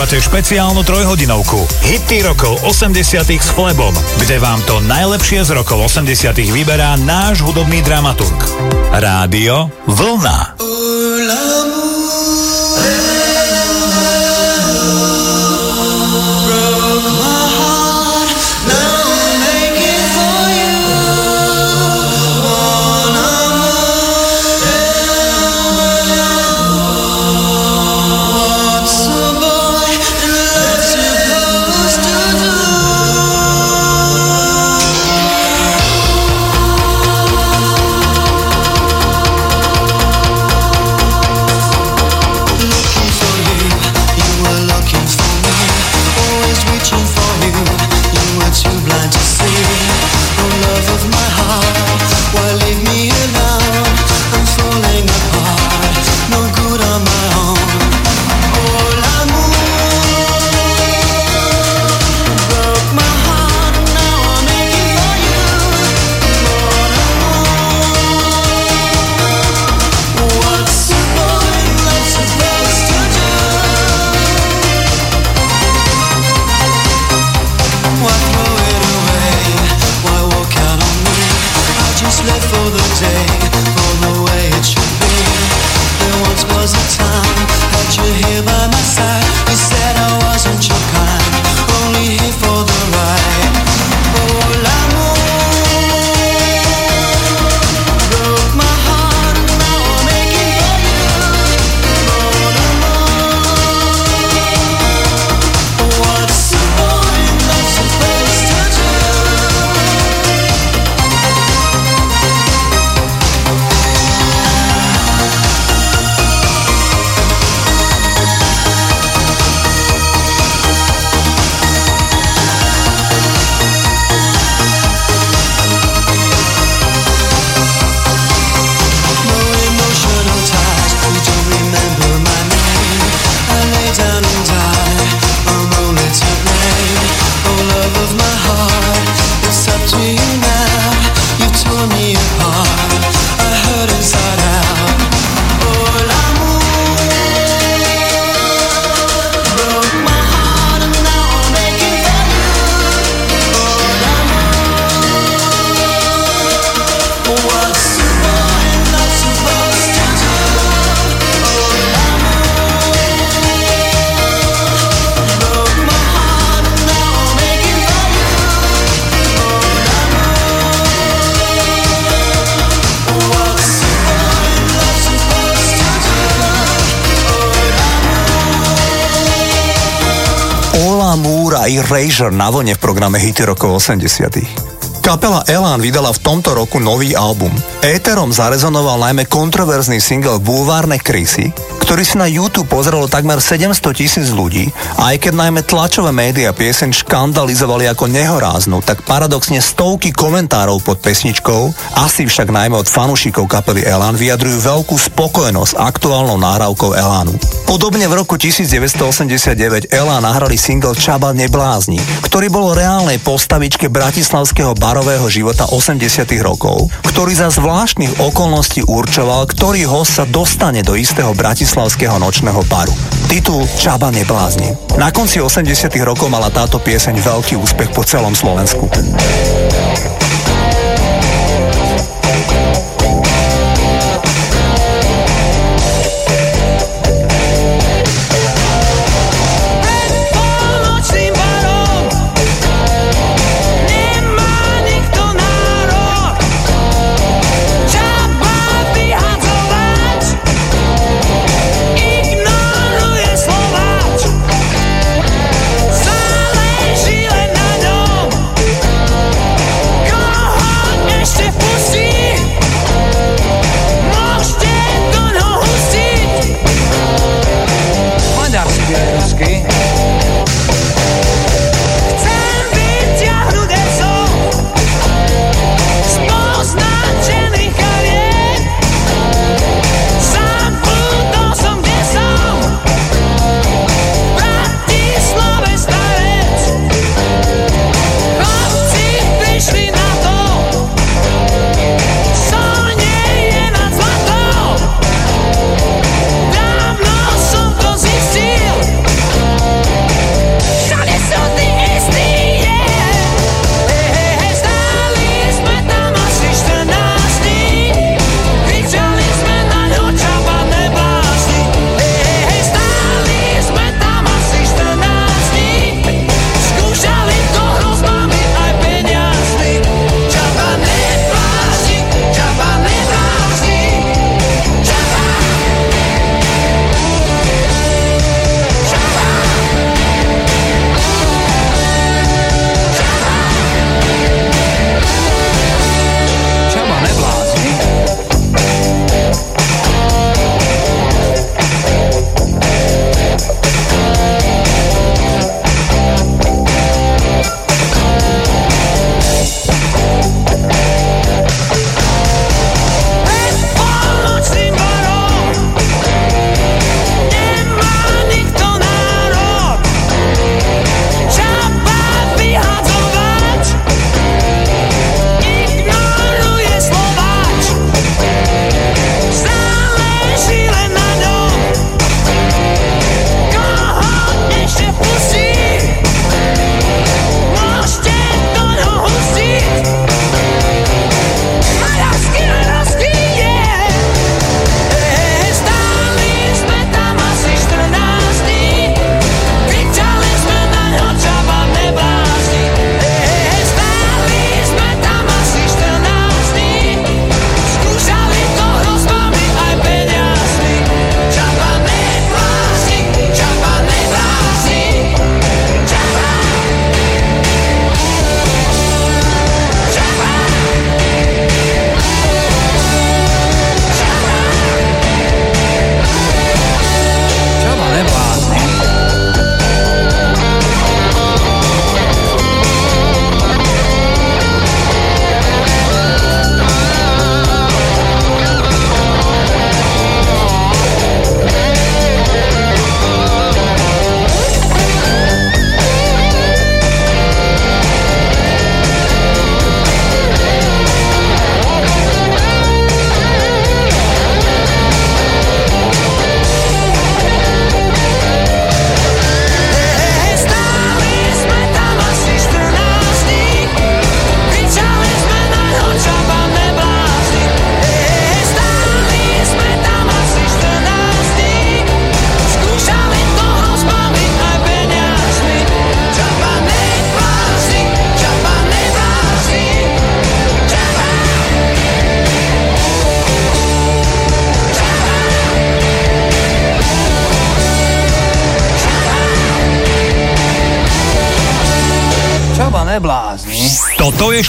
počúvate špeciálnu trojhodinovku Hity rokov osemdesiatych s Flebom, kde vám to najlepšie z rokov osemdesiatych vyberá náš hudobný dramaturg. Rádio Vlna. Na vlne v programe Hity rokov osemdesiatych. Kapela Elán vydala v tomto roku nový album. Éterom zarezonoval najmä kontroverzný single Bulvárne krysy, ktorý si na YouTube pozrelo takmer sedemsto tisíc ľudí, a aj keď najmä tlačové médiá pieseň škandalizovali ako nehoráznu, tak paradoxne stovky komentárov pod pesničkou, asi však najmä od fanúšikov kapely Elán, vyjadrujú veľkú spokojnosť s aktuálnou nahrávkou Elánu. Podobne v roku devätnásťstoosemdesiatdeväť Elán nahrali single Čaba neblázni, ktorý bol reálnej postavičke bratislavského barového života osemdesiatych rokov, ktorý za zvláštnych okolností určoval, ktorý host sa dostane do istého bratislavského nočného baru. Titul Čaba neblázni. Na konci osemdesiatych rokov mala táto pieseň veľký úspech po celom Slovensku. je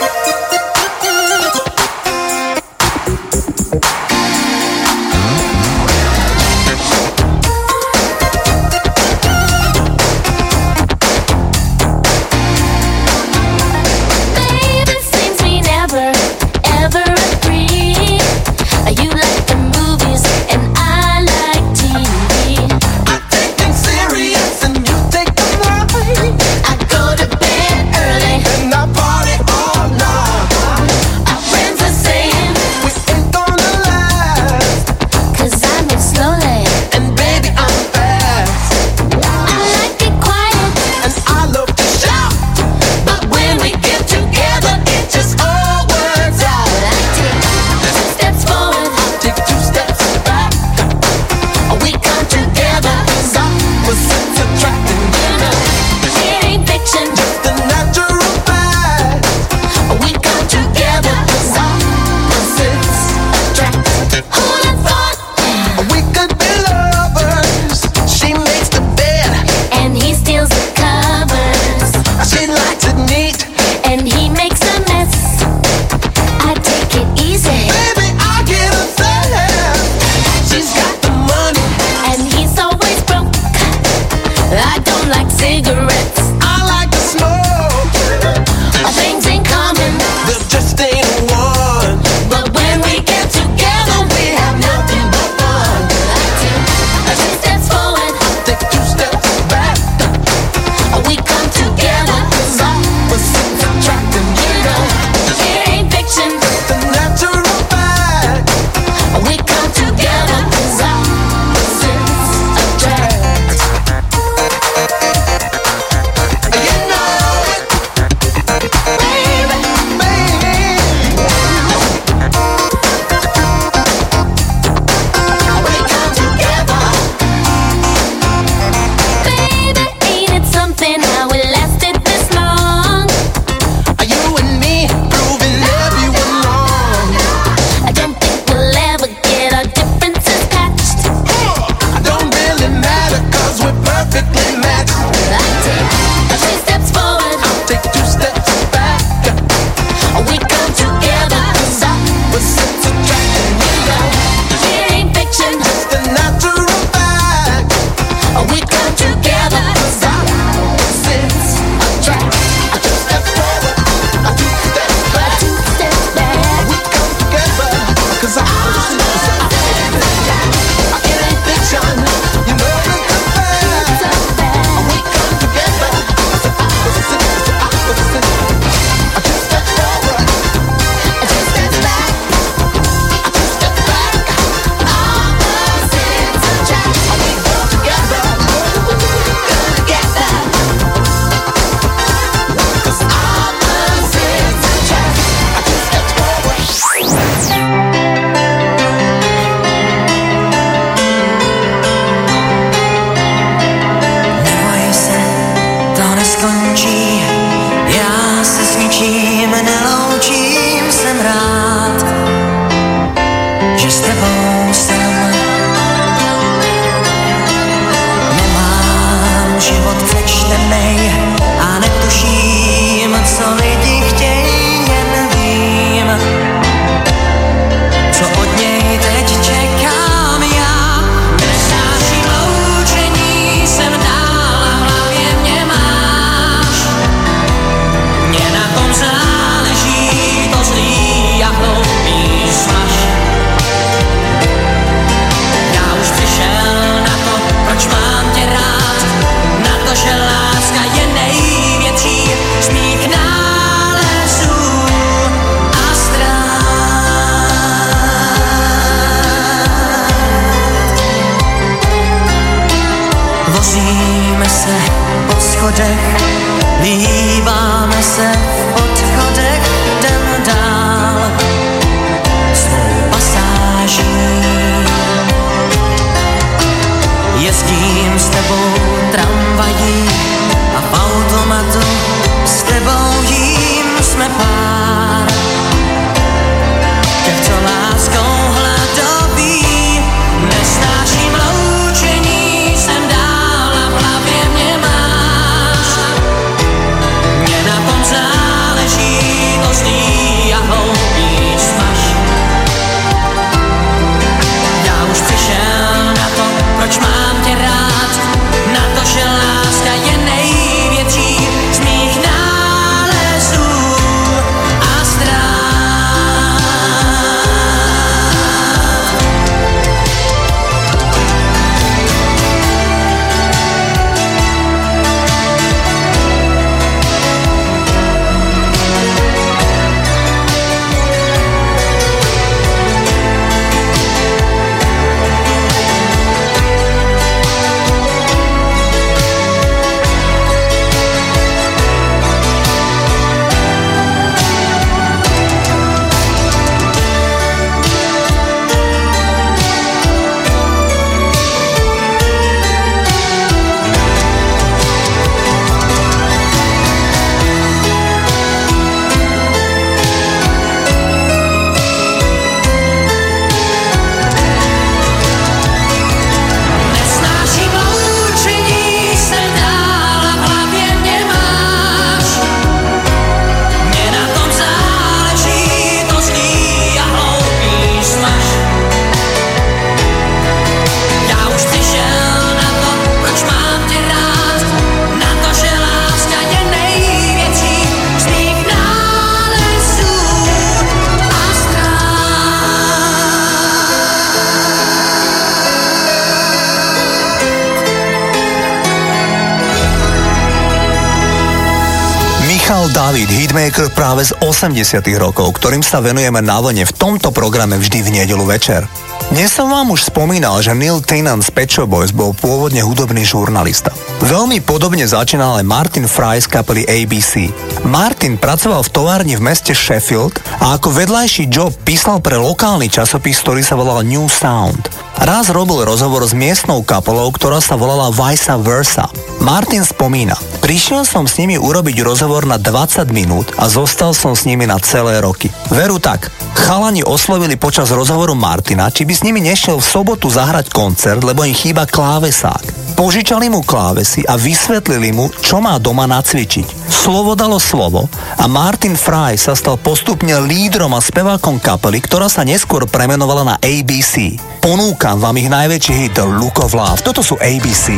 Michal David, hitmaker práve z osemdesiatych rokov, ktorým sa venujeme na vlne v tomto programe vždy v nedeľu večer. Dnes som vám už spomínal, že Neil Tennant z Pet Shop Boys bol pôvodne hudobný žurnalista. Veľmi podobne začínal aj Martin Fry z kapely á bé cé. Martin pracoval v továrni v meste Sheffield a ako vedľajší job písal pre lokálny časopis, ktorý sa volal New Sound. Raz robil rozhovor s miestnou kapelou, ktorá sa volala Vice Versa. Martin spomína: prišiel som s nimi urobiť rozhovor na dvadsať minút a zostal som s nimi na celé roky. Veru tak, chalani oslovili počas rozhovoru Martina, či by s nimi nešiel v sobotu zahrať koncert, lebo im chýba klávesák. Požičali mu klávesy a vysvetlili mu, čo má doma nacvičiť. Slovo dalo slovo a Martin Fry sa stal postupne lídrom a spevákom kapely, ktorá sa neskôr premenovala na á bé cé. Ponúkam vám ich najväčší hit Look of Love. Toto sú á bé cé.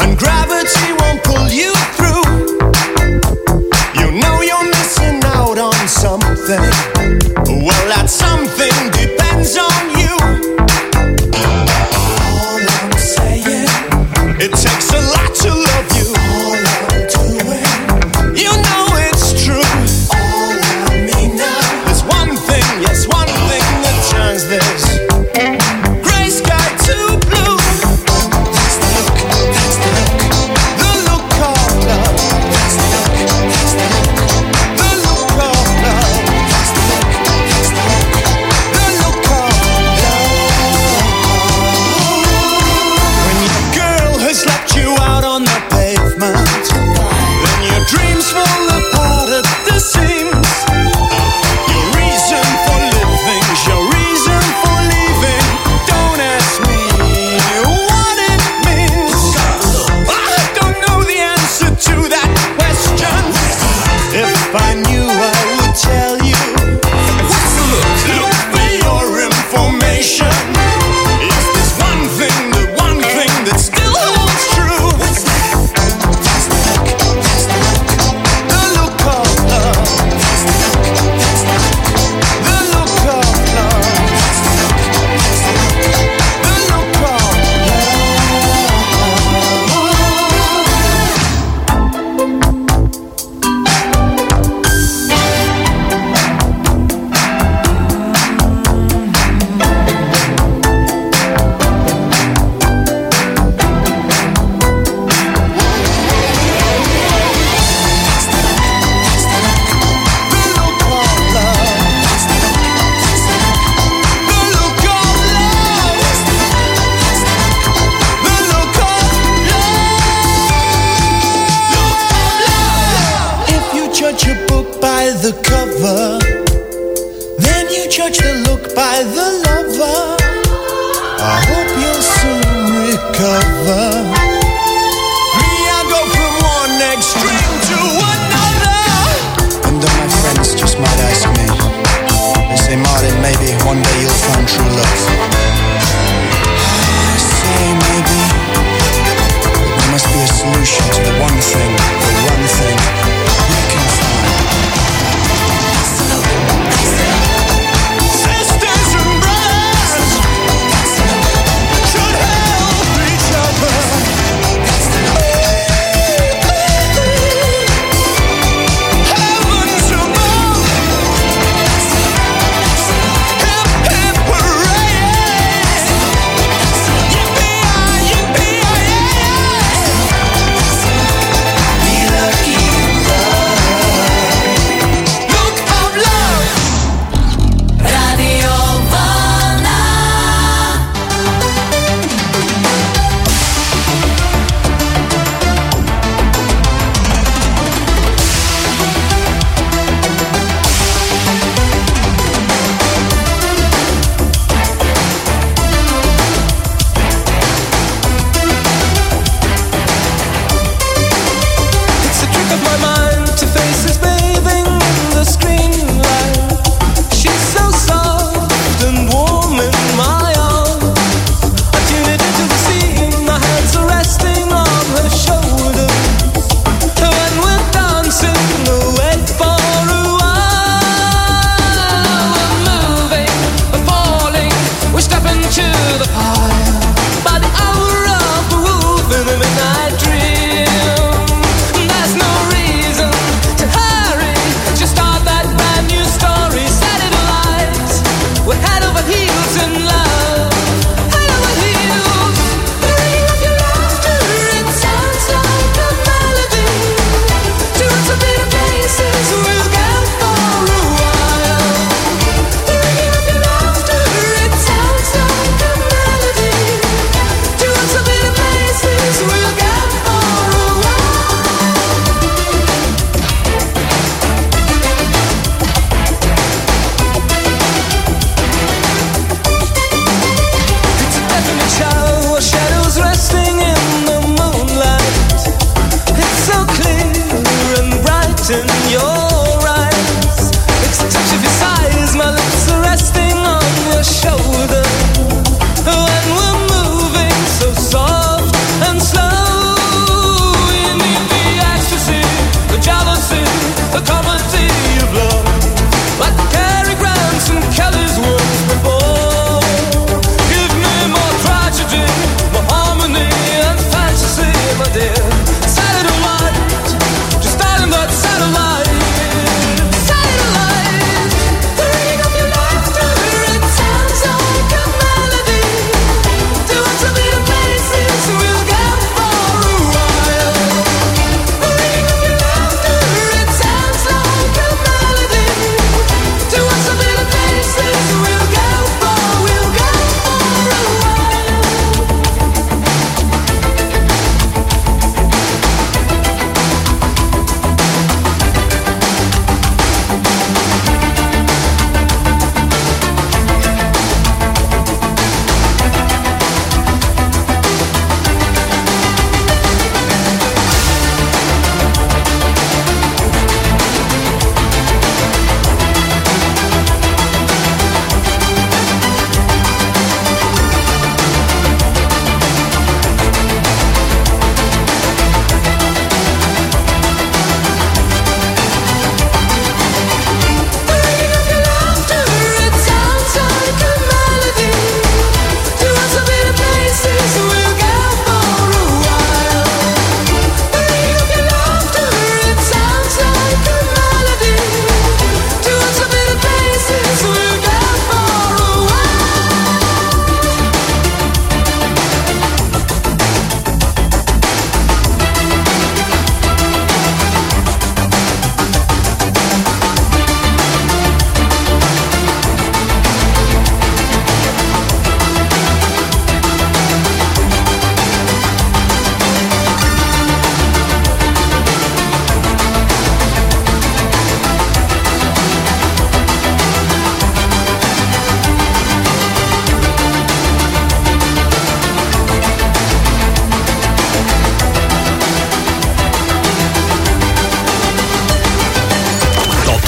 And gravity won't pull you through. You know you're missing out on something. Well, that something depends on you. All I'm saying, it takes a lot to love you. All I'm doing, you know it's true. All I mean now, there's one thing, yes, one thing that turns this grey sky to blue.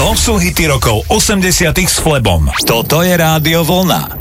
To sú hity rokov osemdesiatych s Flebom. Toto je Rádio Vlna.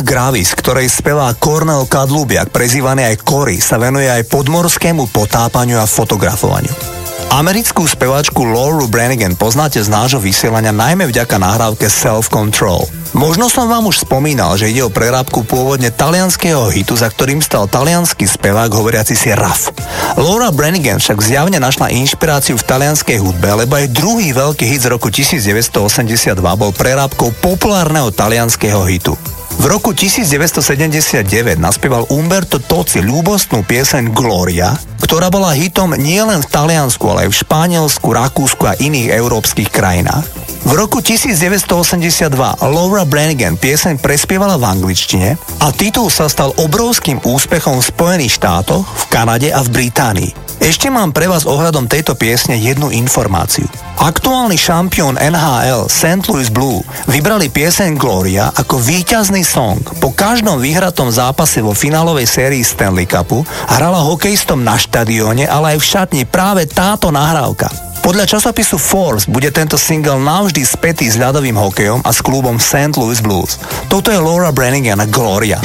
Gravis, ktorej spevá Kornel Kadlubiak, prezývaný aj Cory, sa venuje aj podmorskému potápaniu a fotografovaniu. Americkú speváčku Lauru Branigan poznáte z nášho vysielania najmä vďaka nahrávke Self-Control. Možno som vám už spomínal, že ide o prerábku pôvodne talianskeho hitu, za ktorým stal taliansky spevák hovoriaci si Raf. Laura Branigan však zjavne našla inšpiráciu v talianskej hudbe, lebo aj druhý veľký hit z roku devätnásťstoosemdesiatdva bol prerábkou populárneho talianskeho hitu. V roku devätnásťstosedemdesiatdeväť naspieval Umberto Tozzi ľúbostnú pieseň Gloria, ktorá bola hitom nielen v Taliansku, ale aj v Španielsku, Rakúsku a iných európskych krajinách. V roku devätnásťstoosemdesiatdva Laura Branigan pieseň prespievala v angličtine a titul sa stal obrovským úspechom v Spojených štátoch, v Kanade a v Británii. Ešte mám pre vás ohľadom tejto piesne jednu informáciu. Aktuálny šampión en há el Saint Louis Blues vybrali pieseň Gloria ako víťazný Stanley Song. Po každom vyhratom zápase vo finálovej sérii Stanley Cupu hrala hokejistom na štadióne, ale aj v šatni práve táto nahrávka. Podľa časopisu Forbes bude tento single navždy spätý s ľadovým hokejom a s klubom Saint Louis Blues. Toto je Laura Branigan a Gloria.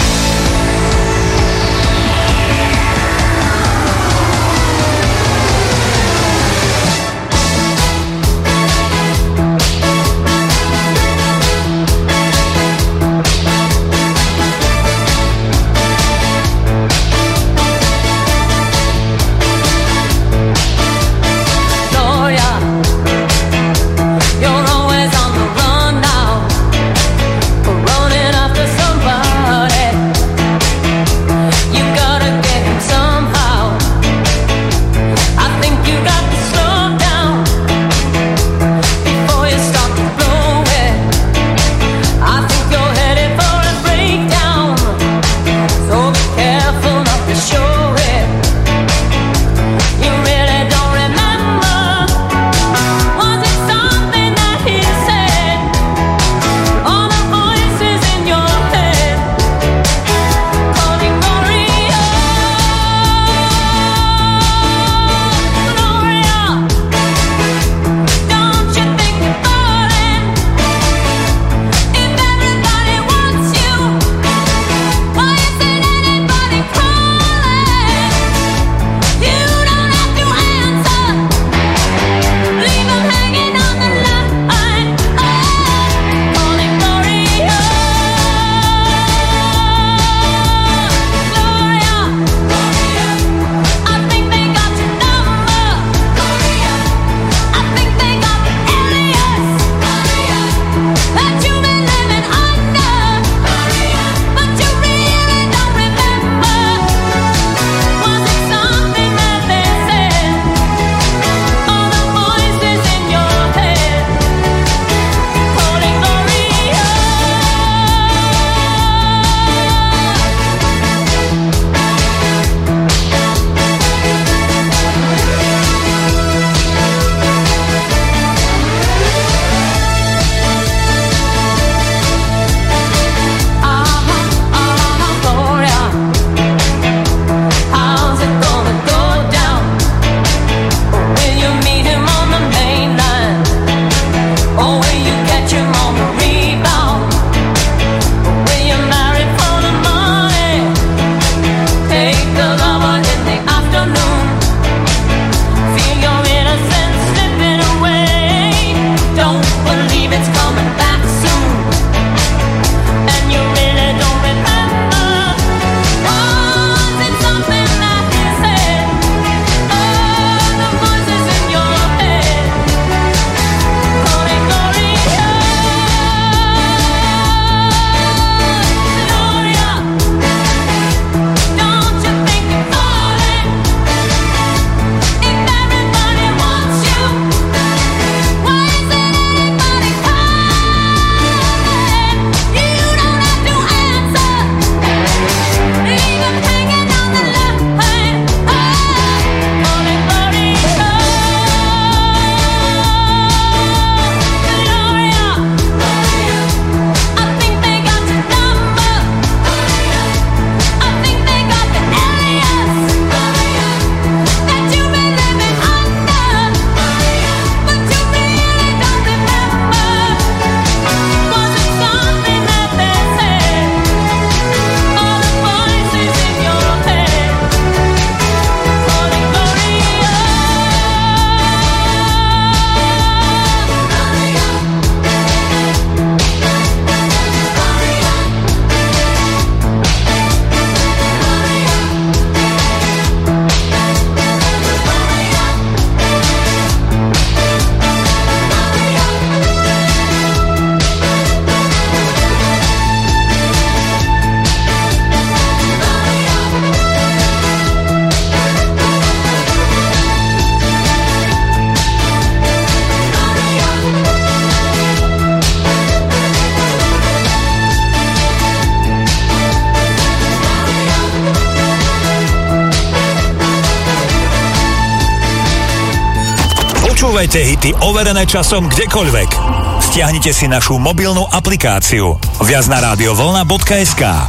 Počúvajte hity overené časom kdekoľvek. Stiahnite si našu mobilnú aplikáciu. Viac na rádio vlna bodka es ká.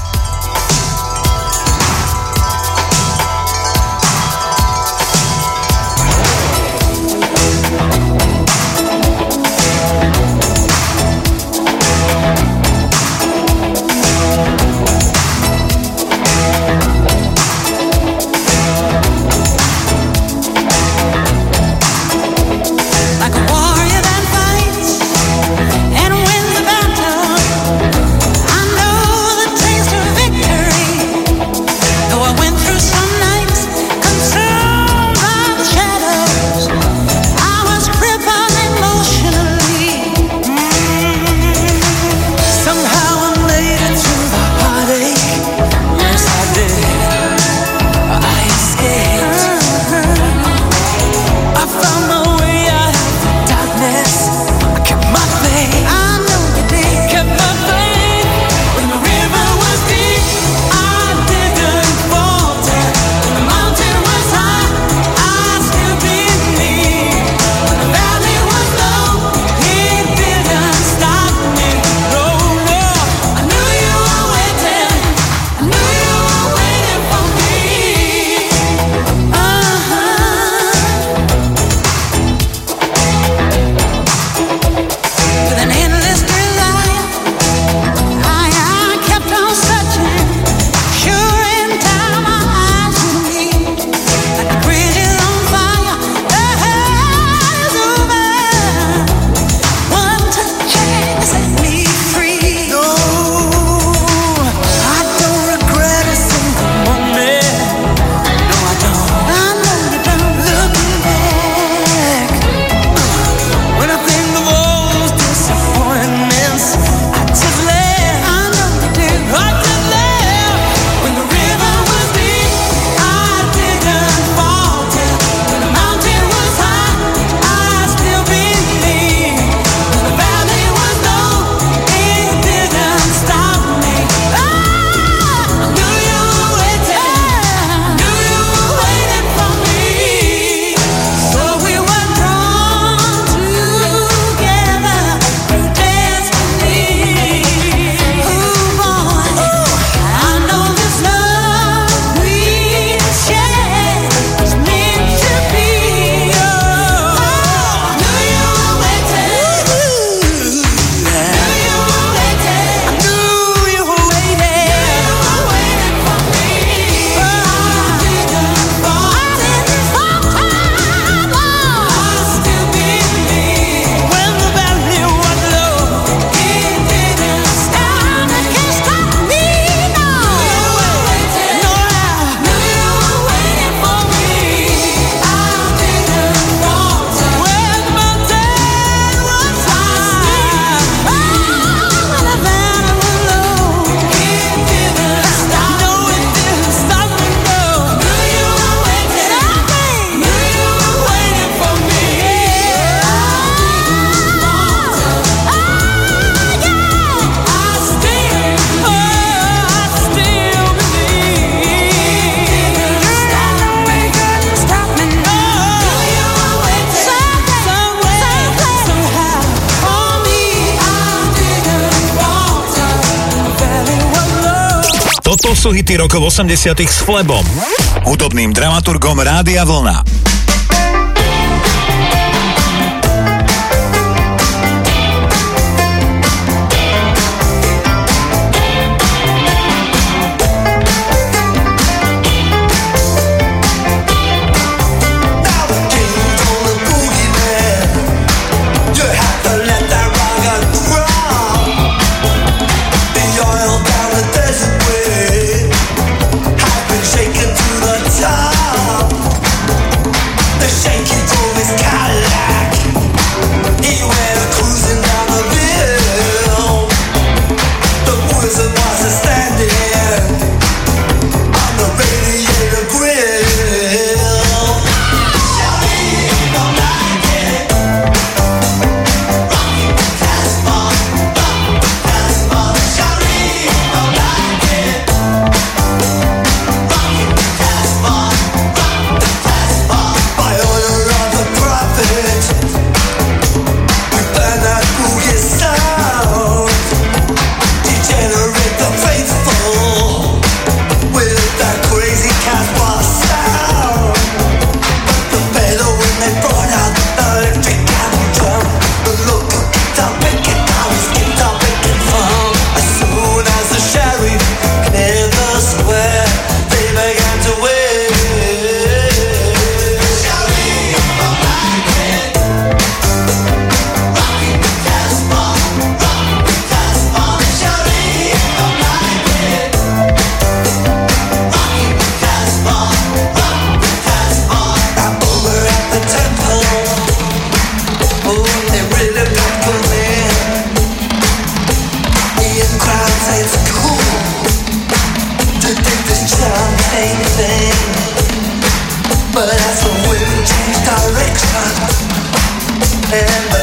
Sú hity rokov osemdesiatych s Flebom, hudobným dramaturgom Rádia Vlna. Shake it to the top. And